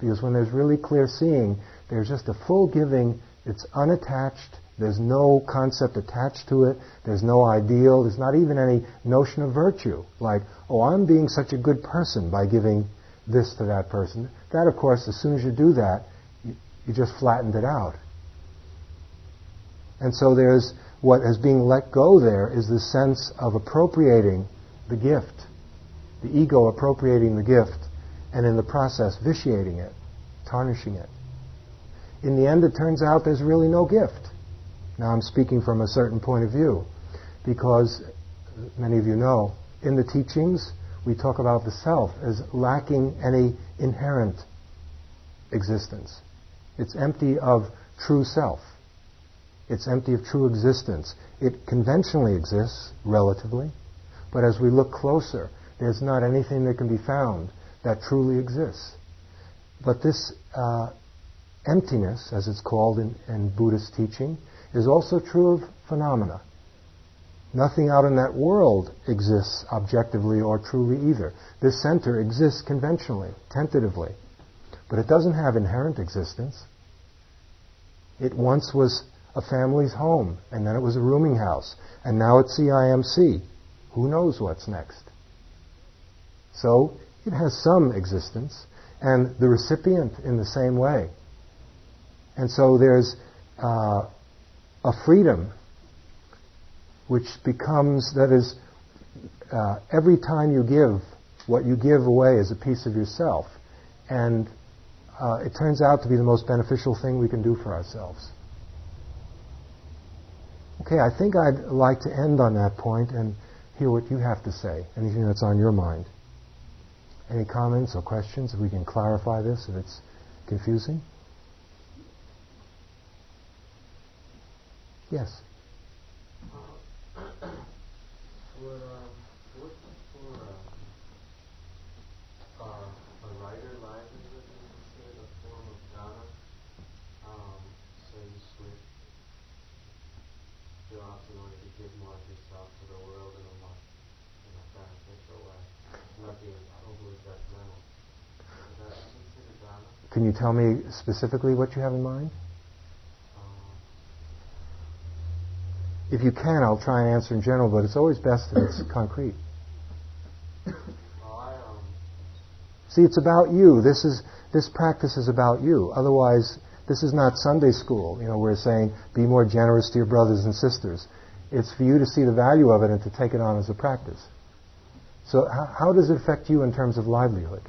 Because when there's really clear seeing, there's just a full giving. It's unattached. There's no concept attached to it. There's no ideal. There's not even any notion of virtue. Like, oh, I'm being such a good person by giving this to that person. That, of course, as soon as you do that, you, you just flattened it out. And so there's what is being let go there is the sense of appropriating the gift, the ego appropriating the gift, and in the process vitiating it, tarnishing it. In the end, it turns out there's really no gift. Now I'm speaking from a certain point of view, because many of you know, in the teachings, we talk about the self as lacking any inherent existence. It's empty of true self. It's empty of true existence. It conventionally exists, relatively, but as we look closer, there's not anything that can be found that truly exists. But this uh, emptiness, as it's called in, in Buddhist teaching, is also true of phenomena. Nothing out in that world exists objectively or truly either. This center exists conventionally, tentatively, but it doesn't have inherent existence. It once was a family's home, and then it was a rooming house, and now it's C I M C. Who knows what's next? So it has some existence, and the recipient in the same way. And so there's uh, a freedom which becomes, that is, uh, every time you give, what you give away is a piece of yourself. And uh, it turns out to be the most beneficial thing we can do for ourselves. Okay, I think I'd like to end on that point and hear what you have to say, anything that's on your mind. Any comments or questions, if we can clarify this, if it's confusing? Yes? Uh, we're um, looking for uh, uh, a lighter livelihood, you can say, a form of Dana. Um, so you switch jobs. wanted to give more of yourself to the world in a more in a beneficial way, not being overly judgmental. Is that considered Dharma? Can you tell me specifically what you have in mind? Um, if you can, I'll try and answer in general, but it's always best if it's concrete. See, it's about you. This is this practice is about you. Otherwise, this is not Sunday school. You know, we're saying be more generous to your brothers and sisters. It's for you to see the value of it and to take it on as a practice. So, how, how does it affect you in terms of livelihood?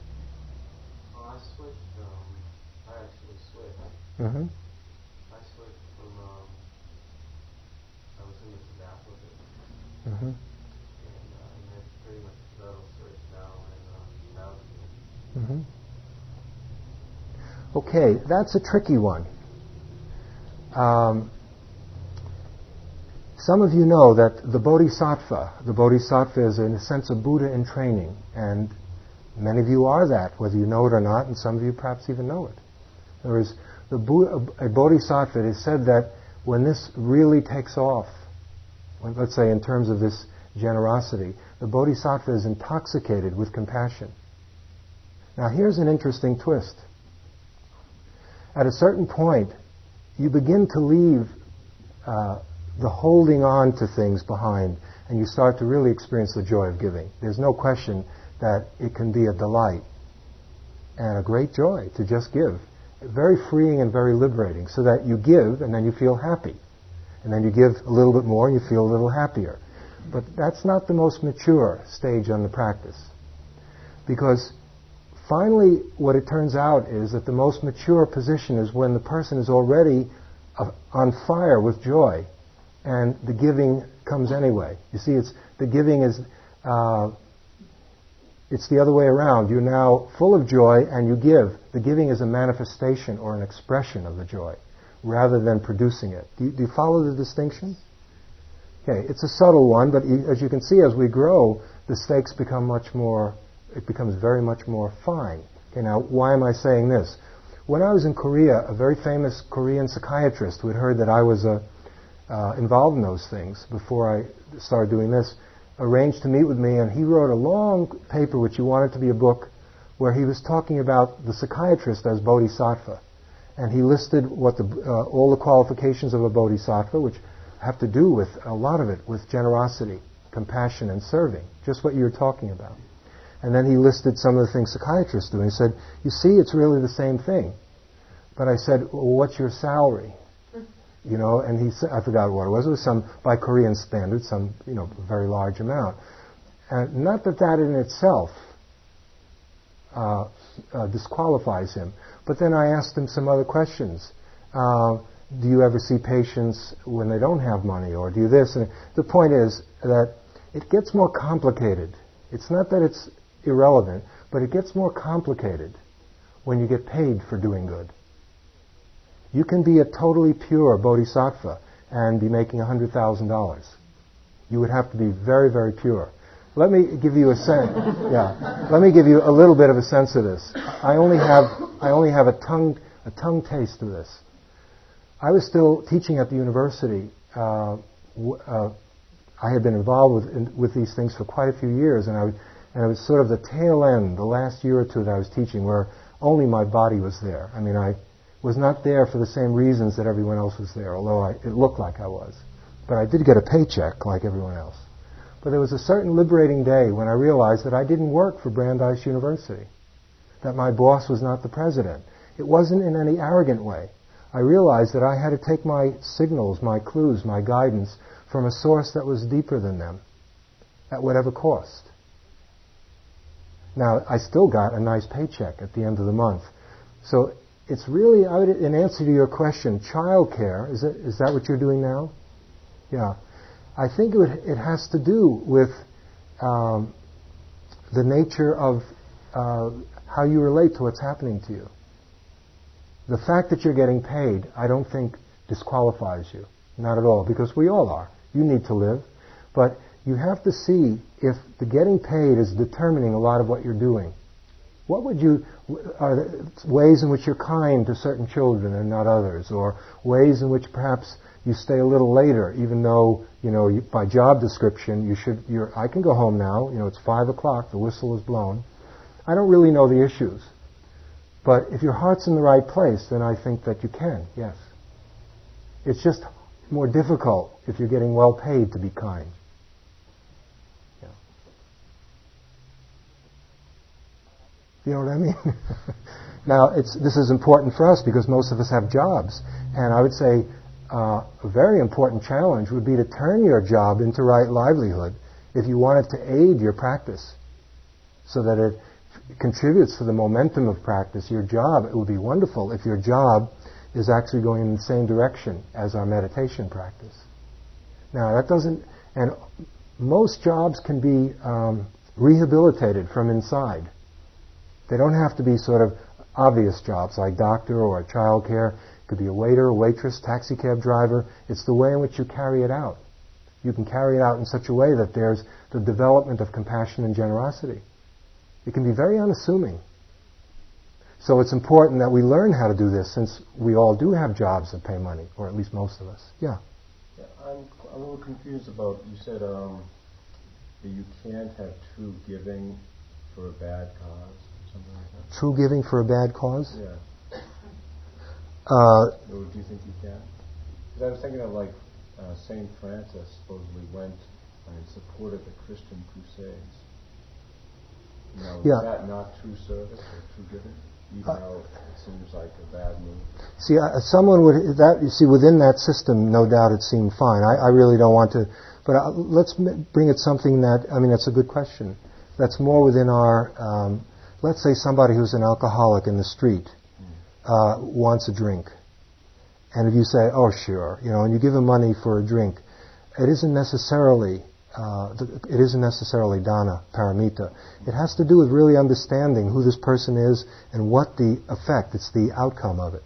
Well, I switched. Um, I actually switched. Mm-hmm. I switched from. Um, I was in the Tibetan. Mm-hmm. Mm-hmm. Okay, that's a tricky one. Um, some of you know that the Bodhisattva, the Bodhisattva is in a sense a Buddha in training, and many of you are that, whether you know it or not, and some of you perhaps even know it. In other words, the Buddha, a Bodhisattva, it is said that when this really takes off, when, let's say in terms of this generosity, the Bodhisattva is intoxicated with compassion. Now here's an interesting twist. At a certain point, you begin to leave uh, the holding on to things behind, and you start to really experience the joy of giving. There's no question that it can be a delight and a great joy to just give. Very freeing and very liberating, so that you give and then you feel happy. And then you give a little bit more and you feel a little happier. But that's not the most mature stage on the practice. Because finally, what it turns out is that the most mature position is when the person is already uh, on fire with joy, and the giving comes anyway. You see, it's the giving is uh, it's the other way around. You're now full of joy, and you give. The giving is a manifestation or an expression of the joy, rather than producing it. Do you, do you follow the distinction? Okay, it's a subtle one, but as you can see, as we grow, the stakes become much more. It becomes very much more fine. Okay, now why am I saying this? When I was in Korea, a very famous Korean psychiatrist who had heard that I was uh, uh, involved in those things before I started doing this, arranged to meet with me, and he wrote a long paper which he wanted to be a book, where he was talking about the psychiatrist as bodhisattva, and he listed what the, uh, all the qualifications of a bodhisattva, which have to do with a lot of it with generosity, compassion, and serving, just what you were talking about. And then he listed some of the things psychiatrists do. And he said, you see, it's really the same thing. But I said, well, what's your salary? You know, and he said, I forgot what it was. It was some, by Korean standards, some, you know, very large amount. And not that that in itself uh, uh, disqualifies him. But then I asked him some other questions. Uh, do you ever see patients when they don't have money, or do you this? And the point is that it gets more complicated. It's not that it's irrelevant, but it gets more complicated when you get paid for doing good. You can be a totally pure bodhisattva and be making one hundred thousand dollars. You would have to be very, very pure. Let me give you a sense. Yeah, let me give you a little bit of a sense of this. I only have I only have a tongue a tongue taste of this. I was still teaching at the university. Uh, w- uh, I had been involved with in, with these things for quite a few years, and I. And it was sort of the tail end, the last year or two that I was teaching, where only my body was there. I mean, I was not there for the same reasons that everyone else was there, although I, it looked like I was. But I did get a paycheck like everyone else. But there was a certain liberating day when I realized that I didn't work for Brandeis University, that my boss was not the president. It wasn't in any arrogant way. I realized that I had to take my signals, my clues, my guidance from a source that was deeper than them, at whatever cost. Now, I still got a nice paycheck at the end of the month. So it's really, I would, in answer to your question, childcare, is, it, is that what you're doing now? Yeah. I think it, would, it has to do with um, the nature of uh, how you relate to what's happening to you. The fact that you're getting paid, I don't think disqualifies you. Not at all, because we all are. You need to live. But you have to see if the getting paid is determining a lot of what you're doing. What would you, are there ways in which you're kind to certain children and not others, or ways in which perhaps you stay a little later, even though, you know, you, by job description, you should, you're, I can go home now, you know, it's five o'clock, the whistle is blown. I don't really know the issues. But if your heart's in the right place, then I think that you can, yes. It's just more difficult if you're getting well paid to be kind. Yeah. You know what I mean? Now, it's, this is important for us because most of us have jobs. And I would say uh, a very important challenge would be to turn your job into right livelihood if you want it to aid your practice so that it contributes to the momentum of practice. Your job, it would be wonderful if your job is actually going in the same direction as our meditation practice. Now that doesn't, and most jobs can be um, rehabilitated from inside. They don't have to be sort of obvious jobs like doctor or childcare. It could be a waiter, a waitress, taxi cab driver. It's the way in which you carry it out. You can carry it out in such a way that there's the development of compassion and generosity. It can be very unassuming. So it's important that we learn how to do this, since we all do have jobs that pay money, or at least most of us. Yeah? Yeah, I'm a little confused about, you said um, that you can't have true giving for a bad cause, or something like that. True giving for a bad cause? Yeah. Uh, or do you think you can? Because I was thinking of, like, uh, Saint Francis supposedly went and supported the Christian Crusades. Now, yeah. Is that not true service or true giving? Even uh, though it seems like a bad move. See, uh, someone would that you see within that system, no doubt it seemed fine. I, I really don't want to, but uh, let's m- bring it something that I mean that's a good question. That's more within our. Um, let's say somebody who's an alcoholic in the street uh, wants a drink, and if you say, "Oh, sure," you know, and you give him money for a drink, it isn't necessarily. Uh, it isn't necessarily dana, paramita. It has to do with really understanding who this person is and what the effect, it's the outcome of it.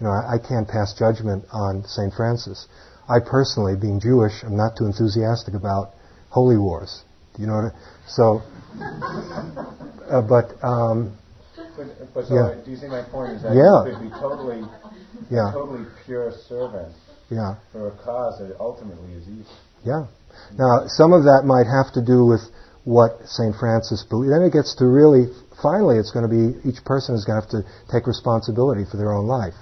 You know, I, I can't pass judgment on Saint Francis. I personally, being Jewish, I'm not too enthusiastic about holy wars. You know what I, so, uh, but, um, but, but so yeah. I, do you see my point is that yeah. you could be totally, yeah. totally pure servant yeah. for a cause that ultimately is evil. Yeah. Now, some of that might have to do with what Saint Francis believed. Then it gets to really, finally, it's going to be, each person is going to have to take responsibility for their own life.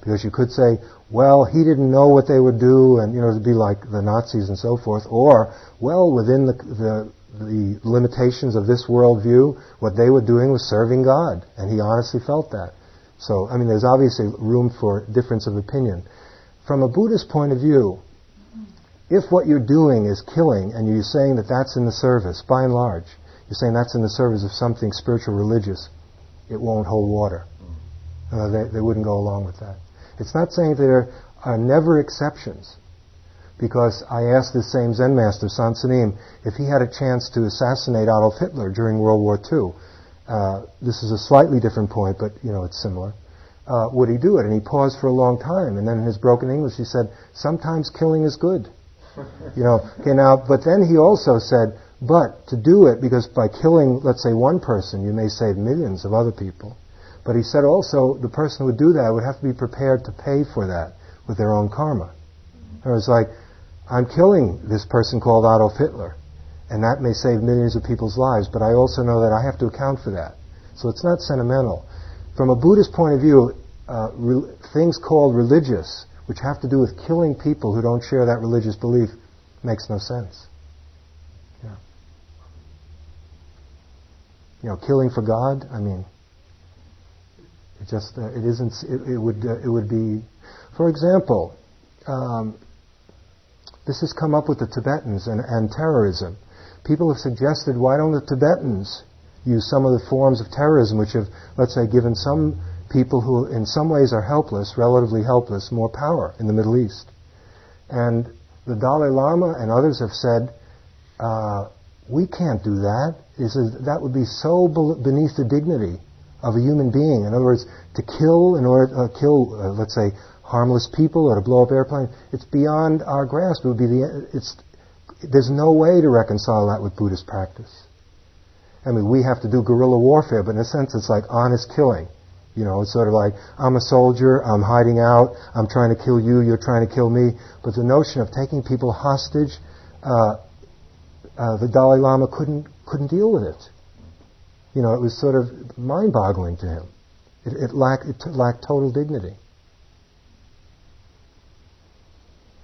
Because you could say, well, he didn't know what they would do, and, you know, it would be like the Nazis and so forth. Or, well, within the, the, the limitations of this worldview, what they were doing was serving God. And he honestly felt that. So, I mean, there's obviously room for difference of opinion. From a Buddhist point of view, if what you're doing is killing and you're saying that that's in the service, by and large, you're saying that's in the service of something spiritual, religious, it won't hold water. Uh, they, they wouldn't go along with that. It's not saying there are never exceptions, because I asked this same Zen master, Seung Sahn Sunim, if he had a chance to assassinate Adolf Hitler during World War Two. Uh, this is a slightly different point, but, you know, it's similar. Uh, would he do it? And he paused for a long time, and then in his broken English he said, sometimes killing is good. You know, okay, now, but then he also said, but to do it, because by killing, let's say, one person, you may save millions of other people. But he said also the person who would do that would have to be prepared to pay for that with their own karma. Mm-hmm. It was like, I'm killing this person called Adolf Hitler, and that may save millions of people's lives, but I also know that I have to account for that. So it's not sentimental. From a Buddhist point of view, uh, re- things called religious, which have to do with killing people who don't share that religious belief, makes no sense. Yeah. You know, killing for God. I mean, it just uh, it isn't. It, it would uh, it would be, for example, um, this has come up with the Tibetans and, and terrorism. People have suggested, why don't the Tibetans use some of the forms of terrorism, which have, let's say, given some people who in some ways are helpless, relatively helpless, more power in the Middle East. And the Dalai Lama and others have said, uh, we can't do that. He says, that would be so beneath the dignity of a human being. In other words, to kill, in order to uh, kill, uh, let's say, harmless people or to blow up airplanes, it's beyond our grasp. It would be the, it's, there's no way to reconcile that with Buddhist practice. I mean, we have to do guerrilla warfare, but in a sense it's like honest killing. You know, it's sort of like, I'm a soldier, I'm hiding out, I'm trying to kill you, you're trying to kill me. But the notion of taking people hostage, uh, uh, the Dalai Lama couldn't couldn't deal with it. You know, it was sort of mind-boggling to him. It, it lacked it lacked total dignity.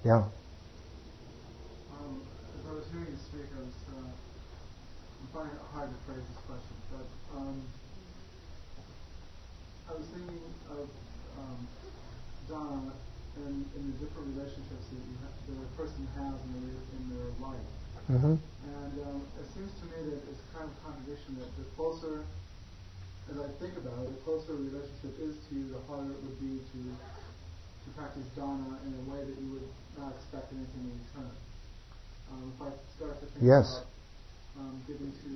Yeah. Mm-hmm. And um, it seems to me that it's kind of a contradiction that the closer, as I think about it, the closer a relationship is to you, the harder it would be to to practice Dharma in a way that you would not expect anything in return. Um, if I start to think yes. about um, giving to,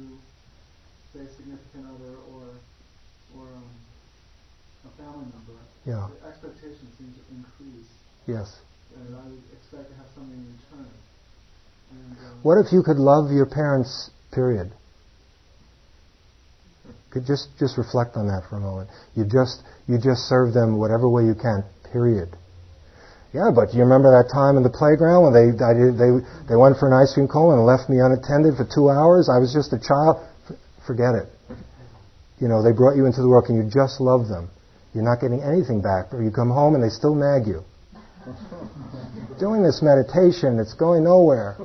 say, a significant other or or um, a family member, yeah. the expectations seem to increase. Yes. And I would expect to have something in return. What if you could love your parents, period? Could just, just reflect on that for a moment. You just you just serve them whatever way you can, period. Yeah, but do you remember that time in the playground when they I did, they they went for an ice cream cone and left me unattended for two hours? I was just a child. Forget it. You know, they brought you into the world and you just love them. You're not getting anything back. But you come home and they still nag you. Doing this meditation, it's going nowhere.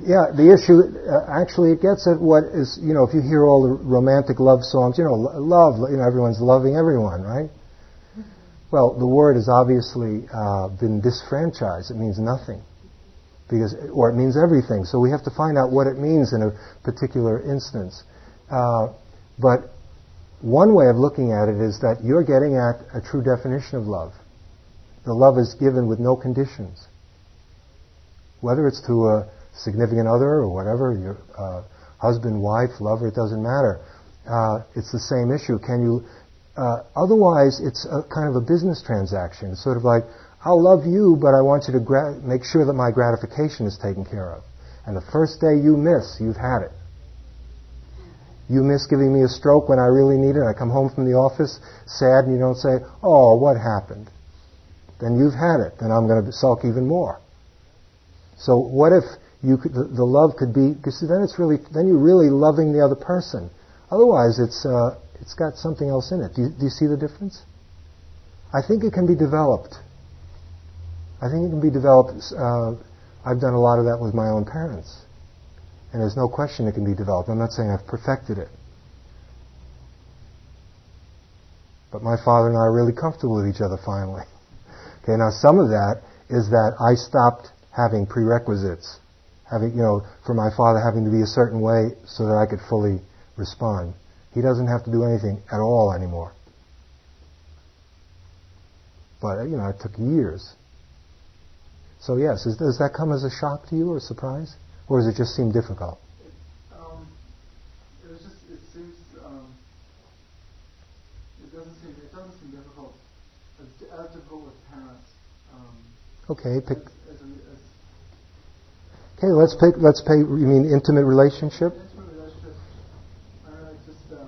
Yeah, the issue, uh, actually, it gets at what is, you know, if you hear all the romantic love songs, you know, love, you know, everyone's loving everyone, right? Well, the word has obviously uh, been disfranchised. It means nothing. Because, or it means everything. So we have to find out what it means in a particular instance. Uh, but one way of looking at it is that you're getting at a true definition of love. The love is given with no conditions. Whether it's to a significant other or whatever, your uh, husband, wife, lover, it doesn't matter. Uh, it's the same issue. Can you? Uh, otherwise, it's a kind of a business transaction. It's sort of like, I'll love you, but I want you to gra- make sure that my gratification is taken care of. And the first day you miss, you've had it. You miss giving me a stroke when I really need it. I come home from the office sad and you don't say, oh, what happened? Then you've had it. Then I'm going to sulk even more. So what if you could, the, the love could be, because then it's really, then you're really loving the other person. Otherwise, it's uh, it's got something else in it. Do you, do you see the difference? I think it can be developed. I think it can be developed. Uh, I've done a lot of that with my own parents. And there's no question it can be developed. I'm not saying I've perfected it. But my father and I are really comfortable with each other finally. Okay, now some of that is that I stopped having prerequisites, having, you know, for my father having to be a certain way so that I could fully respond. He doesn't have to do anything at all anymore. But, you know, it took years. So yes, is, does that come as a shock to you or a surprise? Or does it just seem difficult? It, um, it was just, it seems, um, it doesn't seem, it doesn't seem difficult. As, as difficult with parents. Um, okay, pick. As, as, as, okay, let's pick, let's pay, you mean intimate relationship? Intimate relationship. I don't know, it just, uh,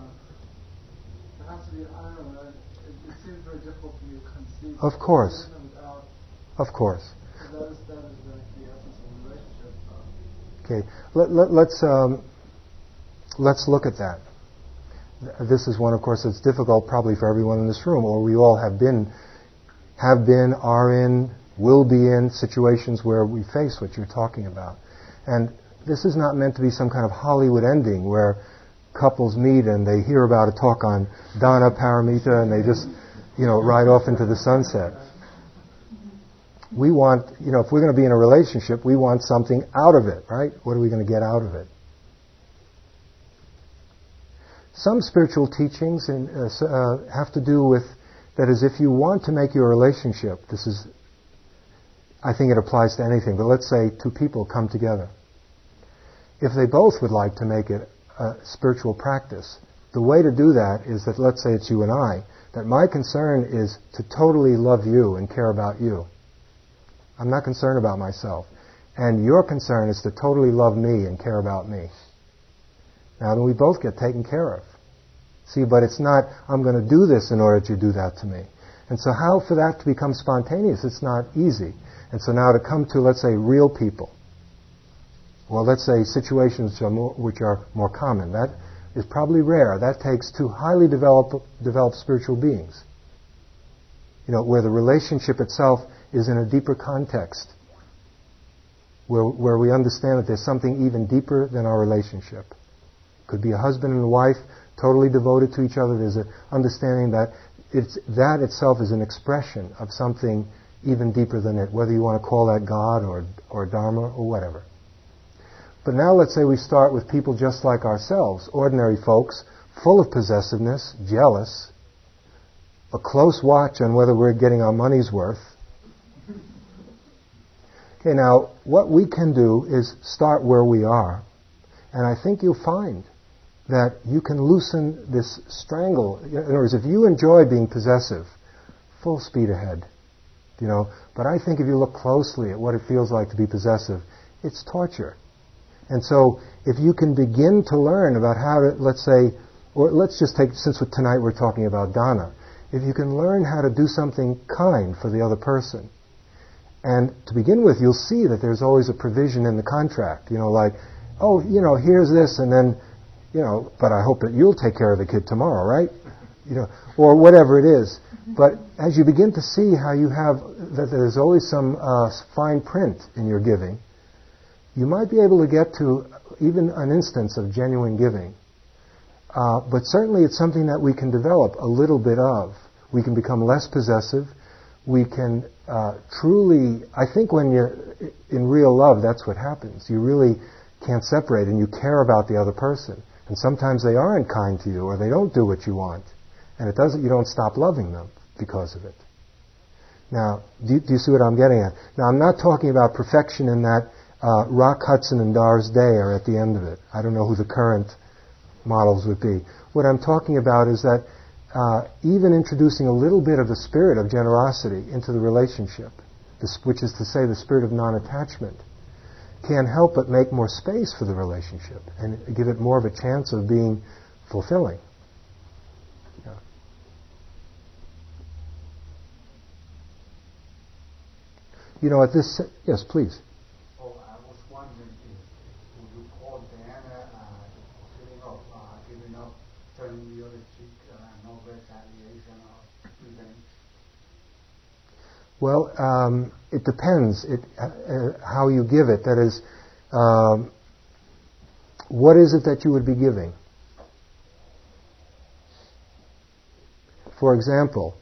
it has to be, I don't know, it, it seems very difficult for me to conceive. Of course. Without, of course. So that is, that is the, the essence of the relationship. Um, Okay, let, let, let's um, let's look at that. This is one, of course, that's difficult probably for everyone in this room, or we all have been, have been, are in, will be in situations where we face what you're talking about. And this is not meant to be some kind of Hollywood ending where couples meet and they hear about a talk on Dana, paramita, and they just, you know, ride off into the sunset. We want, you know, if we're going to be in a relationship, we want something out of it, right? What are we going to get out of it? Some spiritual teachings in, uh, uh, have to do with, that is, if you want to make your relationship, this is, I think it applies to anything, but let's say two people come together. If they both would like to make it a spiritual practice, the way to do that is that, let's say it's you and I, that my concern is to totally love you and care about you. I'm not concerned about myself. And your concern is to totally love me and care about me. Now then we both get taken care of. See, but it's not, I'm going to do this in order to do that to me. And so how for that to become spontaneous? It's not easy. And so now to come to, let's say, real people, or let's say situations are more, which are more common, that is probably rare. That takes two highly developed, developed spiritual beings, you know, where the relationship itself is in a deeper context, where, where we understand that there's something even deeper than our relationship. Could be a husband and a wife, totally devoted to each other. There's an understanding that it's, that itself is an expression of something even deeper than it, whether you want to call that God or, or Dharma or whatever. But now let's say we start with people just like ourselves, ordinary folks, full of possessiveness, jealous, a close watch on whether we're getting our money's worth. Okay, now what we can do is start where we are, and I think you'll find that you can loosen this strangle. In other words, if you enjoy being possessive, full speed ahead, you know. But I think if you look closely at what it feels like to be possessive, it's torture. And so if you can begin to learn about how to, let's say, or let's just take, since tonight we're talking about Dana, if you can learn how to do something kind for the other person, and to begin with, you'll see that there's always a provision in the contract, you know, like, oh, you know, here's this, and then, you know, but I hope that you'll take care of the kid tomorrow, right? You know, or whatever it is. But as you begin to see how you have, that there's always some uh, fine print in your giving, you might be able to get to even an instance of genuine giving. Uh, but certainly it's something that we can develop a little bit of. We can become less possessive. We can uh, truly, I think when you're in real love, that's what happens. You really can't separate, and you care about the other person. And sometimes they aren't kind to you, or they don't do what you want, and it doesn't. You don't stop loving them because of it. Now, do you, do you see what I'm getting at? Now, I'm not talking about perfection in that uh, Rock Hudson and Doris Day are at the end of it. I don't know who the current models would be. What I'm talking about is that uh, even introducing a little bit of the spirit of generosity into the relationship, this, which is to say the spirit of non-attachment, can help but make more space for the relationship and give it more of a chance of being fulfilling. Yeah. You know, at this... Yes, please. So I was wondering, if, would you call Dana uh, the feeling of uh, giving up, turning the other cheek, uh, no retaliation or revenge? Well, um... it depends it, uh, how you give it. That is, um, what is it that you would be giving? For example,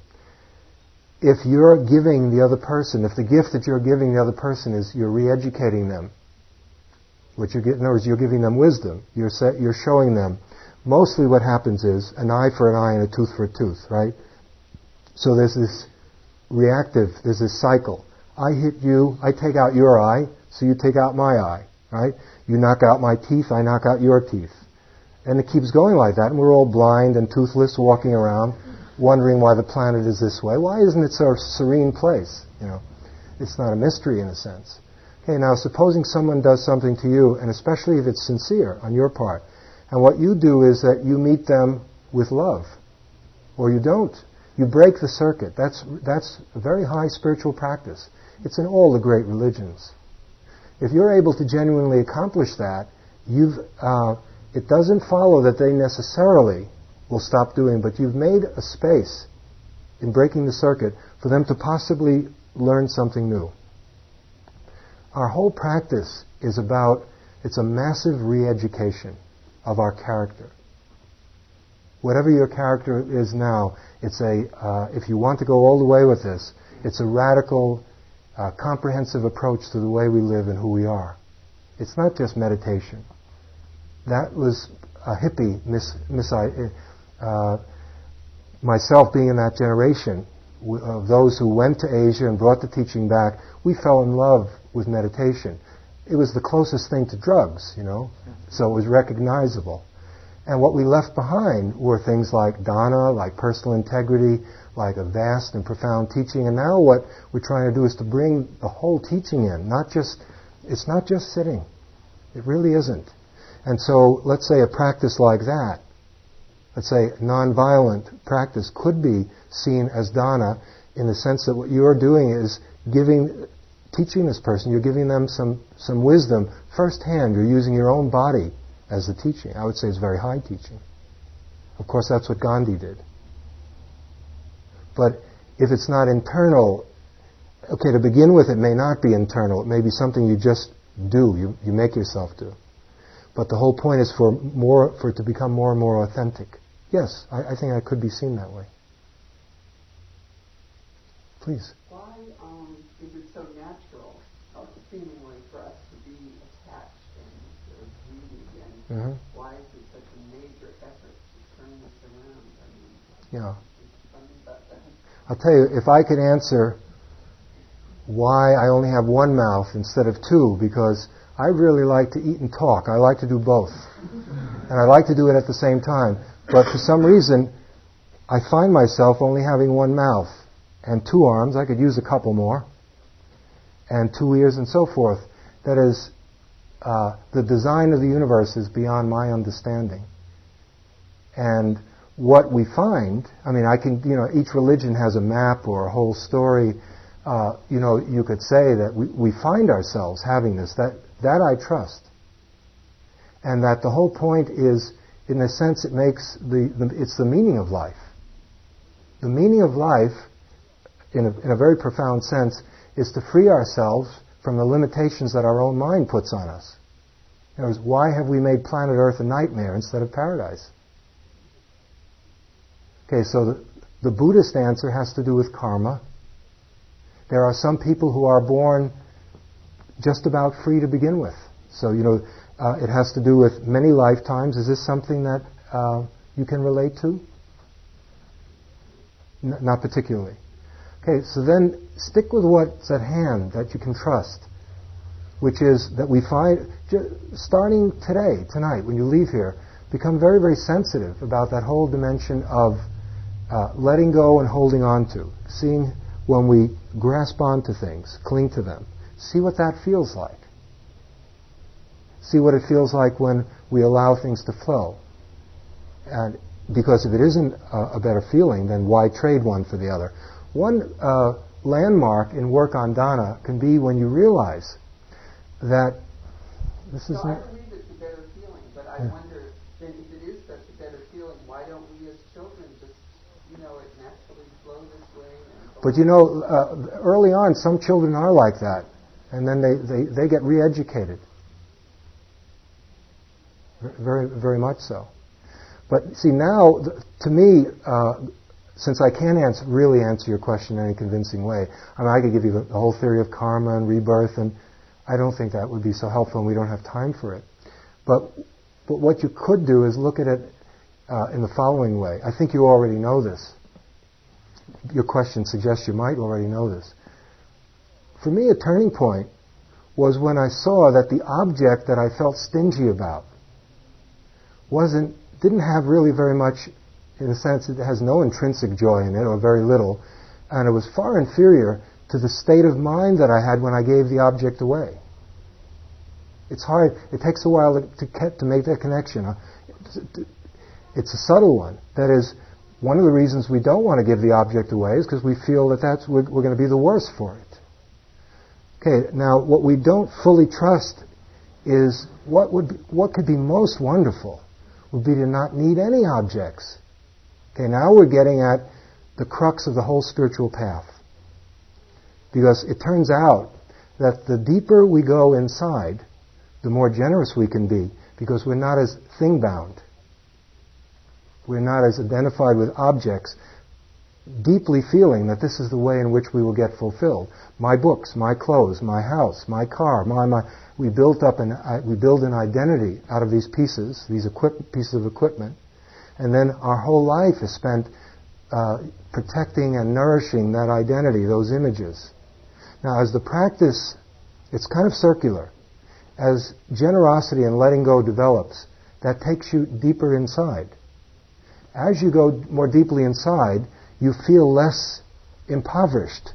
if you're giving the other person, if the gift that you're giving the other person is you're re-educating them, what you're getting, in other words, you're giving them wisdom. You're set, you're showing them. Mostly, what happens is an eye for an eye and a tooth for a tooth, right? So there's this reactive. There's this cycle. I hit you, I take out your eye, so you take out my eye, right? You knock out my teeth, I knock out your teeth. And it keeps going like that, and we're all blind and toothless walking around, wondering why the planet is this way. Why isn't it so serene place? You know, it's not a mystery in a sense. Okay, now supposing someone does something to you, and especially if it's sincere on your part, and what you do is that you meet them with love, or you don't. You break the circuit. That's, that's a very high spiritual practice. It's in all the great religions. If you're able to genuinely accomplish that, you've, uh, it doesn't follow that they necessarily will stop doing, but you've made a space in breaking the circuit for them to possibly learn something new. Our whole practice is about, it's a massive re-education of our character. Whatever your character is now, it's a, uh, if you want to go all the way with this, it's a radical... a comprehensive approach to the way we live and who we are. It's not just meditation. That was a hippie, mis, mis, uh, myself being in that generation, of those who went to Asia and brought the teaching back, we fell in love with meditation. It was the closest thing to drugs, you know, so it was recognizable. And what we left behind were things like Dana, like personal integrity, like a vast and profound teaching. And now what we're trying to do is to bring the whole teaching in, not just, it's not just sitting. It really isn't. And so let's say a practice like that, let's say, non-violent practice could be seen as dana in the sense that what you're doing is giving, teaching this person, you're giving them some, some wisdom firsthand. You're using your own body as the teaching. I would say it's very high teaching. Of course, that's what Gandhi did. But if it's not internal, okay, to begin with, it may not be internal. It may be something you just do, you, you make yourself do. But the whole point is for more, for it to become more and more authentic. Yes, I, I think I could be seen that way. Please. Why um, is it so natural, uh, seemingly, for us to be attached and sort of greedy? And mm-hmm. why is it such a major effort to turn this around? I mean, yeah. It's funny about that. I'll tell you, if I could answer why I only have one mouth instead of two, because I really like to eat and talk. I like to do both. And I like to do it at the same time. But for some reason, I find myself only having one mouth and two arms. I could use a couple more. And two ears and so forth. That is, uh, the design of the universe is beyond my understanding. And what we find, I mean, I can, you know, each religion has a map or a whole story. Uh, you know, you could say that we, we find ourselves having this. That that I trust. And that the whole point is, in a sense, it makes the, the it's the meaning of life. The meaning of life, in a, in a very profound sense, is to free ourselves from the limitations that our own mind puts on us. In other words, why have we made planet Earth a nightmare instead of paradise? Okay, so the, the Buddhist answer has to do with karma. There are some people who are born just about free to begin with. So, you know, uh, it has to do with many lifetimes. Is this something that uh, you can relate to? N- not particularly. Okay, so then stick with what's at hand that you can trust, which is that we find, ju- starting today, tonight, when you leave here, become very, very sensitive about that whole dimension of uh, letting go and holding on to, seeing when we grasp onto things, cling to them. See what that feels like. See what it feels like when we allow things to flow. And because if it isn't a, a better feeling, then why trade one for the other? One uh, landmark in work on Dana can be when you realize that this is... So I believe it's a better feeling, but I yeah. wonder, then if it is such a better feeling, why don't we as children just, you know, it naturally flow this way? And but you know, uh, early on, some children are like that. And then they, they, they get re-educated. Very, very much so. But see, now, to me, uh, since I can't answer, really answer your question in any convincing way, I mean, I could give you the, the whole theory of karma and rebirth, and I don't think that would be so helpful, and we don't have time for it. But, but what you could do is look at it uh, in the following way. I think you already know this. Your question suggests you might already know this. For me, a turning point was when I saw that the object that I felt stingy about wasn't, didn't have really very much, in a sense, it has no intrinsic joy in it, or very little, and it was far inferior to the state of mind that I had when I gave the object away. It's hard, it takes a while to, to make that connection. It's a subtle one. That is, one of the reasons we don't want to give the object away is because we feel that that's, we're, we're going to be the worse for it. Okay, now what we don't fully trust is what would be, what could be most wonderful would be to not need any objects. Okay, now we're getting at the crux of the whole spiritual path. Because it turns out that the deeper we go inside, the more generous we can be, because we're not as thing-bound. We're not as identified with objects, deeply feeling that this is the way in which we will get fulfilled. My books, my clothes, my house, my car, my my. We built up an we build an identity out of these pieces, these equip, pieces of equipment, and then our whole life is spent uh, protecting and nourishing that identity, those images. Now, as the practice, it's kind of circular. As generosity and letting go develops, that takes you deeper inside. As you go more deeply inside, you feel less impoverished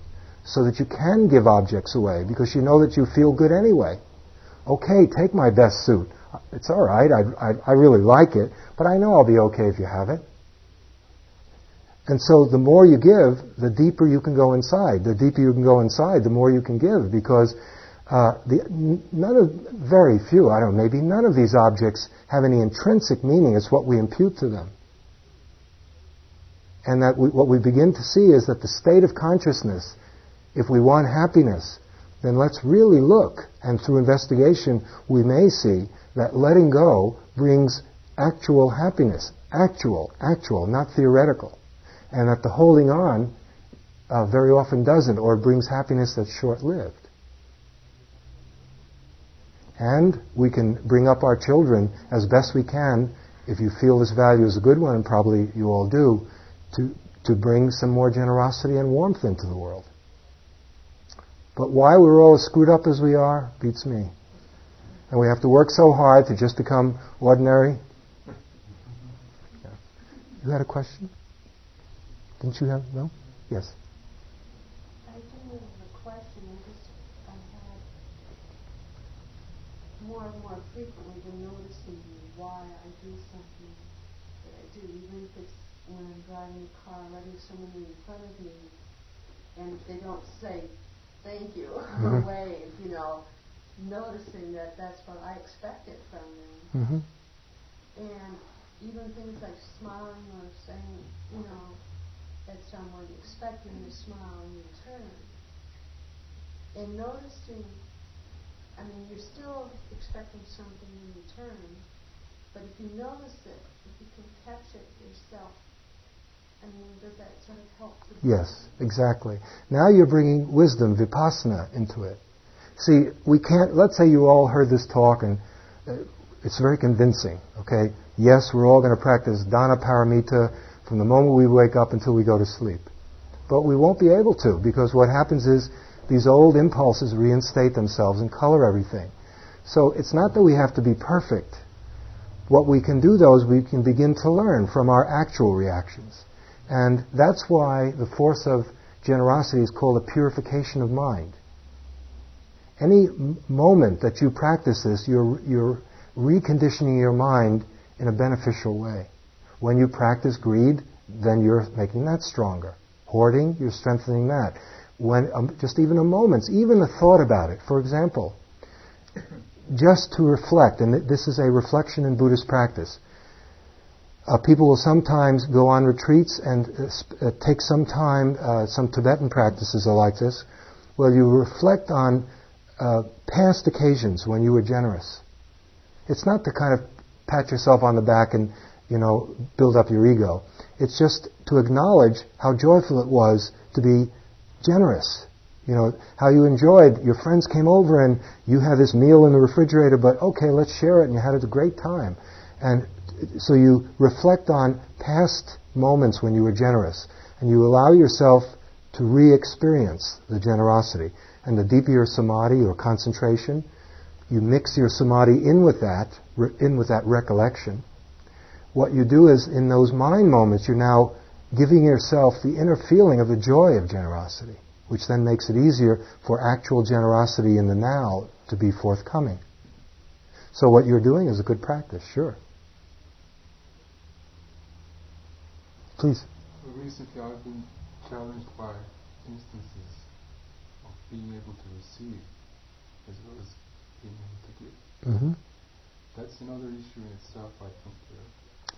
so that you can give objects away because you know that you feel good anyway. Okay, take my best suit. It's all right. I, I, I really like it, but I know I'll be okay if you have it. And so the more you give, the deeper you can go inside. The deeper you can go inside, the more you can give, because uh, the, none of, very few, I don't know, maybe none of these objects have any intrinsic meaning. It's what we impute to them. And that we, what we begin to see is that the state of consciousness, if we want happiness, then let's really look, and through investigation we may see that letting go brings actual happiness, actual, actual, not theoretical, and that the holding on uh, very often doesn't, or brings happiness that's short-lived. And we can bring up our children as best we can, if you feel this value is a good one, and probably you all do, to, to bring some more generosity and warmth into the world. But why we're all as screwed up as we are beats me. And we have to work so hard to just become ordinary. Yeah. You had a question? Didn't you have? No? Yes. I do have a question. I just I have more and more frequently been noticing why I do something that I do, even if it's when I'm driving a car, letting someone in front of me, and if they don't say thank you mm-hmm. or wave, you know, noticing that that's what I expected from them, mm-hmm. and even things like smiling or saying, you know, that someone expecting to smile in return. And noticing, I mean, you're still expecting something in return, but if you notice it, if you can catch it yourself, I mean, does that sort of help? Yes, exactly. Now you're bringing wisdom, vipassana, into it. See, we can't, let's say you all heard this talk, and it's very convincing, okay? Yes, we're all going to practice Dana paramita, from the moment we wake up until we go to sleep. But we won't be able to, because what happens is these old impulses reinstate themselves and color everything. So it's not that we have to be perfect. What we can do, though, is we can begin to learn from our actual reactions. And that's why the force of generosity is called a purification of mind. Any moment that you practice this, you're, you're reconditioning your mind in a beneficial way. When you practice greed, then you're making that stronger. Hoarding, you're strengthening that. When um, just even a moment, even a thought about it. For example, just to reflect, and this is a reflection in Buddhist practice. Uh, people will sometimes go on retreats and uh, take some time, uh, some Tibetan practices are like this, where you reflect on uh, past occasions when you were generous. It's not to kind of pat yourself on the back and, you know, build up your ego. It's just to acknowledge how joyful it was to be generous. You know, how you enjoyed, your friends came over and you had this meal in the refrigerator, but okay, let's share it, and you had a great time. And so you reflect on past moments when you were generous, and you allow yourself to re-experience the generosity. And the deeper your samadhi, your concentration, you mix your samadhi in with that, in with that recollection. What you do is, in those mind moments, you're now giving yourself the inner feeling of the joy of generosity, which then makes it easier for actual generosity in the now to be forthcoming. So what you're doing is a good practice, sure. Please. Recently I've been challenged by instances of being able to receive as well as being able to give. Mm-hmm. That's another issue in itself, I think.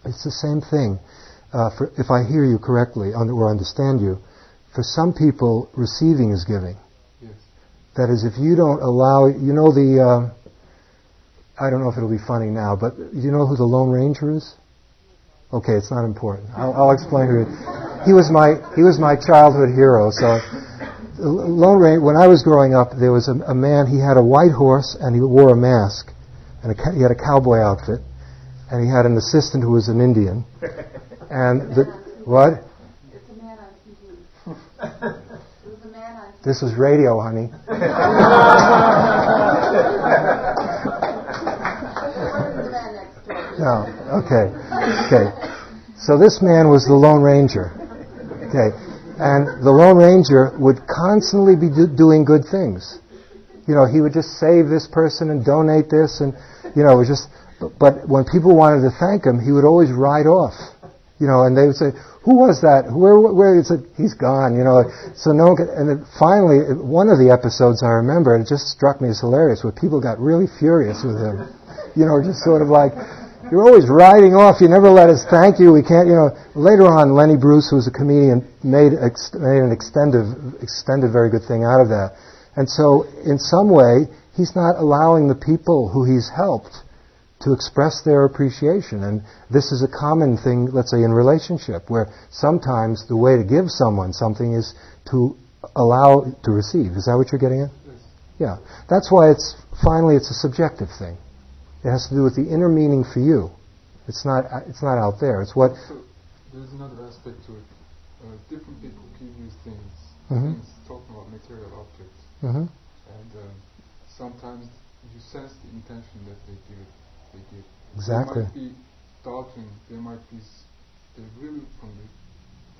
It's the same thing, uh, for, if I hear you correctly un- or understand you. For some people, receiving is giving. Yes. That is, if you don't allow, you know the, uh, I don't know if it'll be funny now, but you know who the Lone Ranger is? Okay, it's not important. I'll, I'll explain to you. He was my he was my childhood hero. So, Lone Ranger. When I was growing up, there was a, a man. He had a white horse and he wore a mask, and a, he had a cowboy outfit. And he had an assistant who was an Indian. And the, what? It's a man on T V. It was a man on T V. This is radio, honey. No, okay, okay. So this man was the Lone Ranger. Okay, and the Lone Ranger would constantly be do- doing good things. You know, he would just save this person and donate this, and you know, it was just. But when people wanted to thank him, he would always ride off. You know, and they would say, who was that? Where, where? It's like, he's gone, you know. So no one could, and then finally, one of the episodes I remember, it just struck me as hilarious, where people got really furious with him. You know, just sort of like, you're always riding off, you never let us thank you, we can't, you know. Later on, Lenny Bruce, who was a comedian, made, ex- made an extended, extended very good thing out of that. And so, in some way, he's not allowing the people who he's helped to express their appreciation. And this is a common thing, let's say, in relationship, where sometimes the way to give someone something is to allow to receive. Is that what you're getting at? Yes. Yeah. That's why it's, finally, it's a subjective thing. It has to do with the inner meaning for you. It's not, it's not out there. It's what... So there's another aspect to it. Uh, different people give you things. Mm-hmm. Things, talking about material objects. Mm-hmm. And uh, sometimes you sense the intention that they give. They give. Exactly. They might be doubting, they might be, they really from the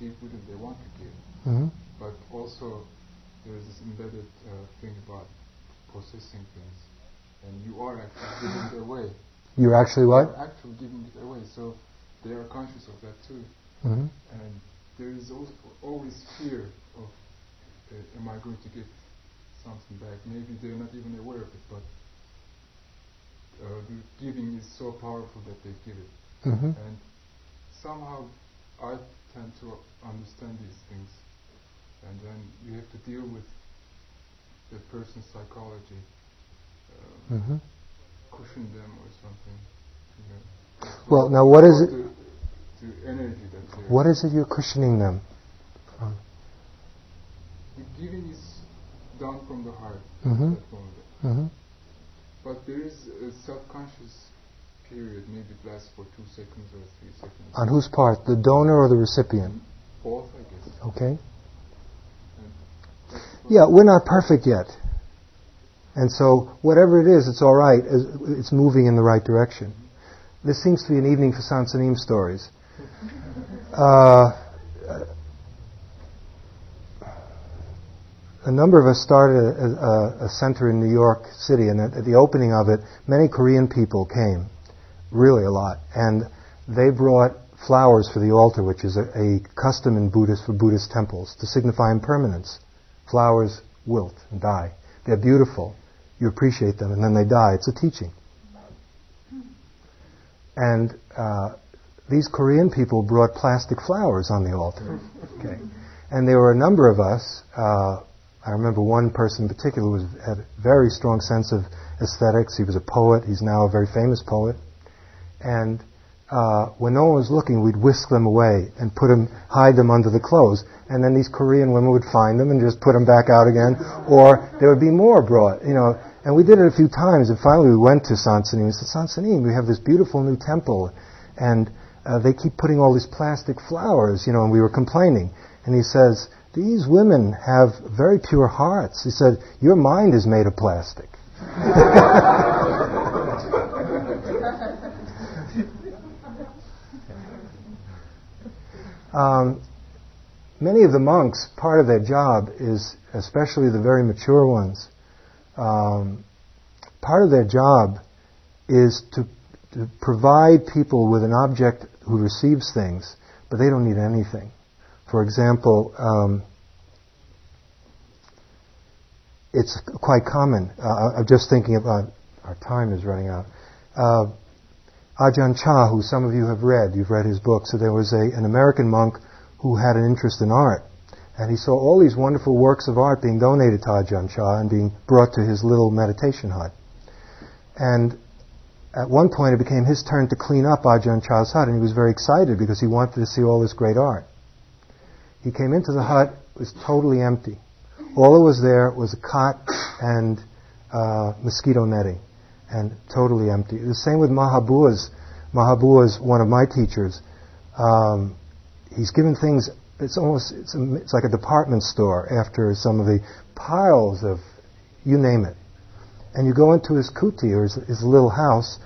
deep within they want to give. Mm-hmm. But also there is this embedded uh, thing about possessing things, and you are actually giving it away. You're actually what? You're actually giving it away, so they are conscious of that too. Mm-hmm. And there is also always fear of, uh, am I going to give something back? Maybe they're not even aware of it, but Uh, the giving is so powerful that they give it. Mm-hmm. And somehow I tend to understand these things, and then you have to deal with the person's psychology, uh, mm-hmm. cushion them or something. You know. Well, now what is it? The, the energy that's there. What is it you're cushioning them from? The giving is done from the heart. Mm-hmm. That moment. Mm-hmm. But there is a self-conscious period, maybe it lasts for two seconds or three seconds. On whose part? The donor or the recipient? Both, I guess. Okay. Yeah, we're not perfect yet. And so, whatever it is, it's all right. It's moving in the right direction. This seems to be an evening for Seung Sahn Sunim stories. Uh, A number of us started a, a, a center in New York City, and at, at the opening of it, many Korean people came, really a lot, and they brought flowers for the altar, which is a, a custom in Buddhist for Buddhist temples to signify impermanence. Flowers wilt and die. They're beautiful. You appreciate them, and then they die. It's a teaching. And uh, these Korean people brought plastic flowers on the altar. Okay, and there were a number of us. Uh, I remember one person in particular who had a very strong sense of aesthetics. He was a poet. He's now a very famous poet. And uh, when no one was looking, we'd whisk them away and put them, hide them under the clothes. And then these Korean women would find them and just put them back out again. Or there would be more brought, you know. And we did it a few times. And finally we went to Seung Sahn Sunim. We said, Seung Sahn Sunim, we have this beautiful new temple. And uh, they keep putting all these plastic flowers, you know, and we were complaining. And he says... These women have very pure hearts. He said, your mind is made of plastic. um, many of the monks, part of their job is, especially the very mature ones, um, part of their job is to, to provide people with an object who receives things, but they don't need anything. For example, um, it's quite common. Uh, I'm just thinking about our time is running out. Uh, Ajahn Chah, who some of you have read, you've read his book. So there was a, an American monk who had an interest in art, and he saw all these wonderful works of art being donated to Ajahn Chah and being brought to his little meditation hut. And at one point, it became his turn to clean up Ajahn Chah's hut, and he was very excited because he wanted to see all this great art. He came into the hut, it was totally empty. All that was there was a cot and uh, mosquito netting, and totally empty. The same with Mahā Bua's. Mahā Bua is one of my teachers. Um, he's given things, it's almost, it's, a, it's like a department store after some of the piles of, you name it. And you go into his kuti, or his, his little house,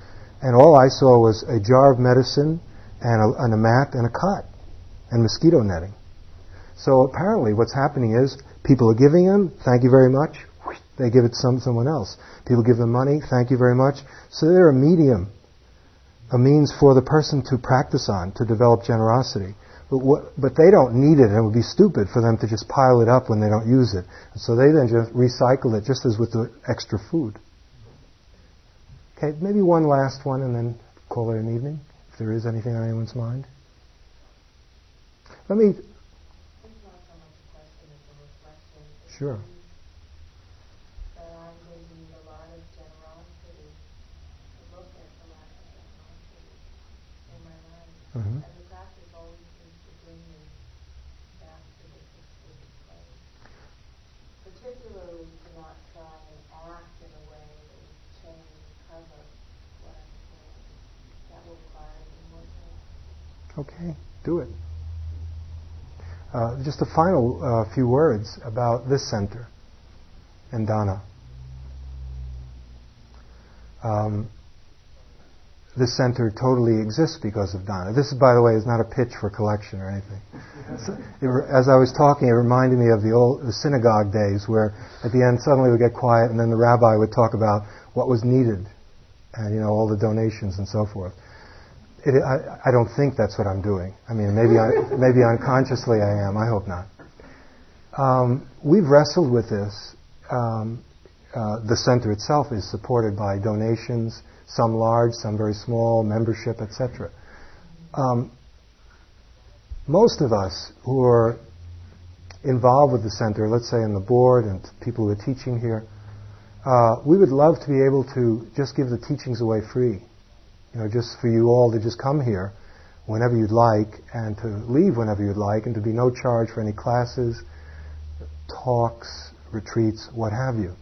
and all I saw was a jar of medicine and a, and a mat and a cot and mosquito netting. So apparently what's happening is people are giving them, thank you very much, they give it to some, someone else. People give them money, thank you very much. So they're a medium a means for the person to practice on, to develop generosity. But, what, but they don't need it, and it would be stupid for them to just pile it up when they don't use it. And so they then just recycle it, just as with the extra food. Okay, maybe one last one, and then call it an evening, if there is anything on anyone's mind. Let me... Sure. Mm-hmm. Okay, do it. Uh, just a final uh, few words about this center and Dana. Um, this center totally exists because of Dana. This, by the way, is not a pitch for collection or anything. So it, as I was talking, it reminded me of the old the synagogue days where at the end suddenly we get quiet and then the rabbi would talk about what was needed and, you know, all the donations and so forth. It, I, I don't think that's what I'm doing. I mean, maybe I, maybe unconsciously I am. I hope not. Um, we've wrestled with this. Um, uh, the center itself is supported by donations, some large, some very small, membership, et cetera. Um, most of us who are involved with the center, let's say in the board and people who are teaching here, uh, we would love to be able to just give the teachings away free. You know, just for you all to just come here whenever you'd like and to leave whenever you'd like and to be no charge for any classes, talks, retreats, what have you.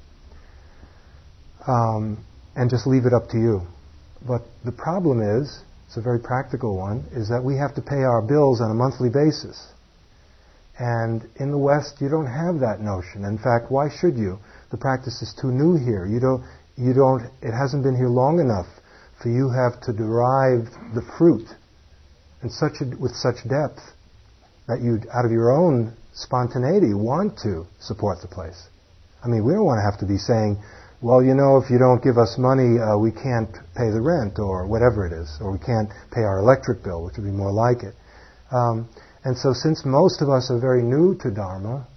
Um, and just leave it up to you. But the problem is, it's a very practical one, is that we have to pay our bills on a monthly basis. And in the West, you don't have that notion. In fact, why should you? The practice is too new here. You don't, you don't, it hasn't been here long enough for you have to derive the fruit in such a, with such depth that you, out of your own spontaneity, want to support the place. I mean, we don't want to have to be saying, well, you know, if you don't give us money, uh, we can't pay the rent or whatever it is, or we can't pay our electric bill, which would be more like it. Um, and so since most of us are very new to Dharma,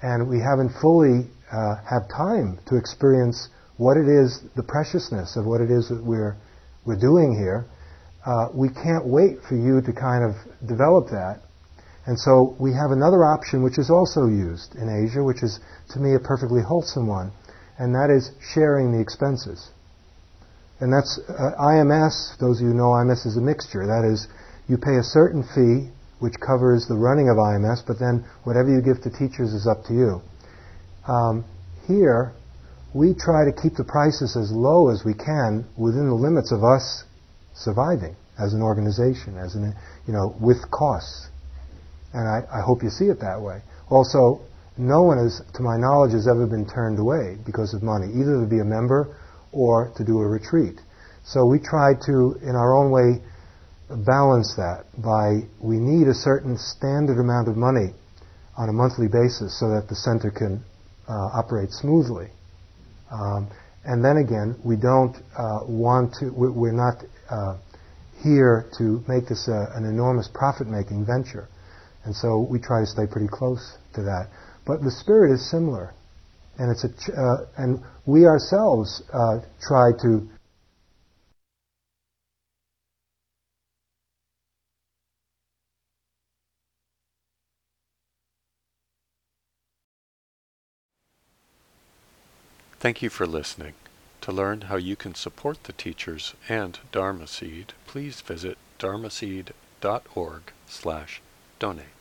and we haven't fully uh, had time to experience what it is, the preciousness of what it is that we're we're doing here, uh, we can't wait for you to kind of develop that. And so we have another option which is also used in Asia, which is, to me, a perfectly wholesome one, and that is sharing the expenses. And that's uh, I M S, those of you who know I M S is a mixture. That is, you pay a certain fee, which covers the running of I M S, but then whatever you give to teachers is up to you. Um, here, we try to keep the prices as low as we can within the limits of us surviving as an organization, as an, you know, with costs. And I, I hope you see it that way. Also, no one is, to my knowledge, has ever been turned away because of money, either to be a member or to do a retreat. So we try to, in our own way, balance that by we need a certain standard amount of money on a monthly basis so that the center can uh, operate smoothly. Um, and then again, we don't uh, want to, we're not uh, here to make this a, an enormous profit-making venture. And so we try to stay pretty close to that. But the spirit is similar. And it's a ch- uh, and we ourselves uh, try to Thank you for listening. To learn how you can support the teachers and Dharma Seed, please visit dharmaseed dot org slash donate.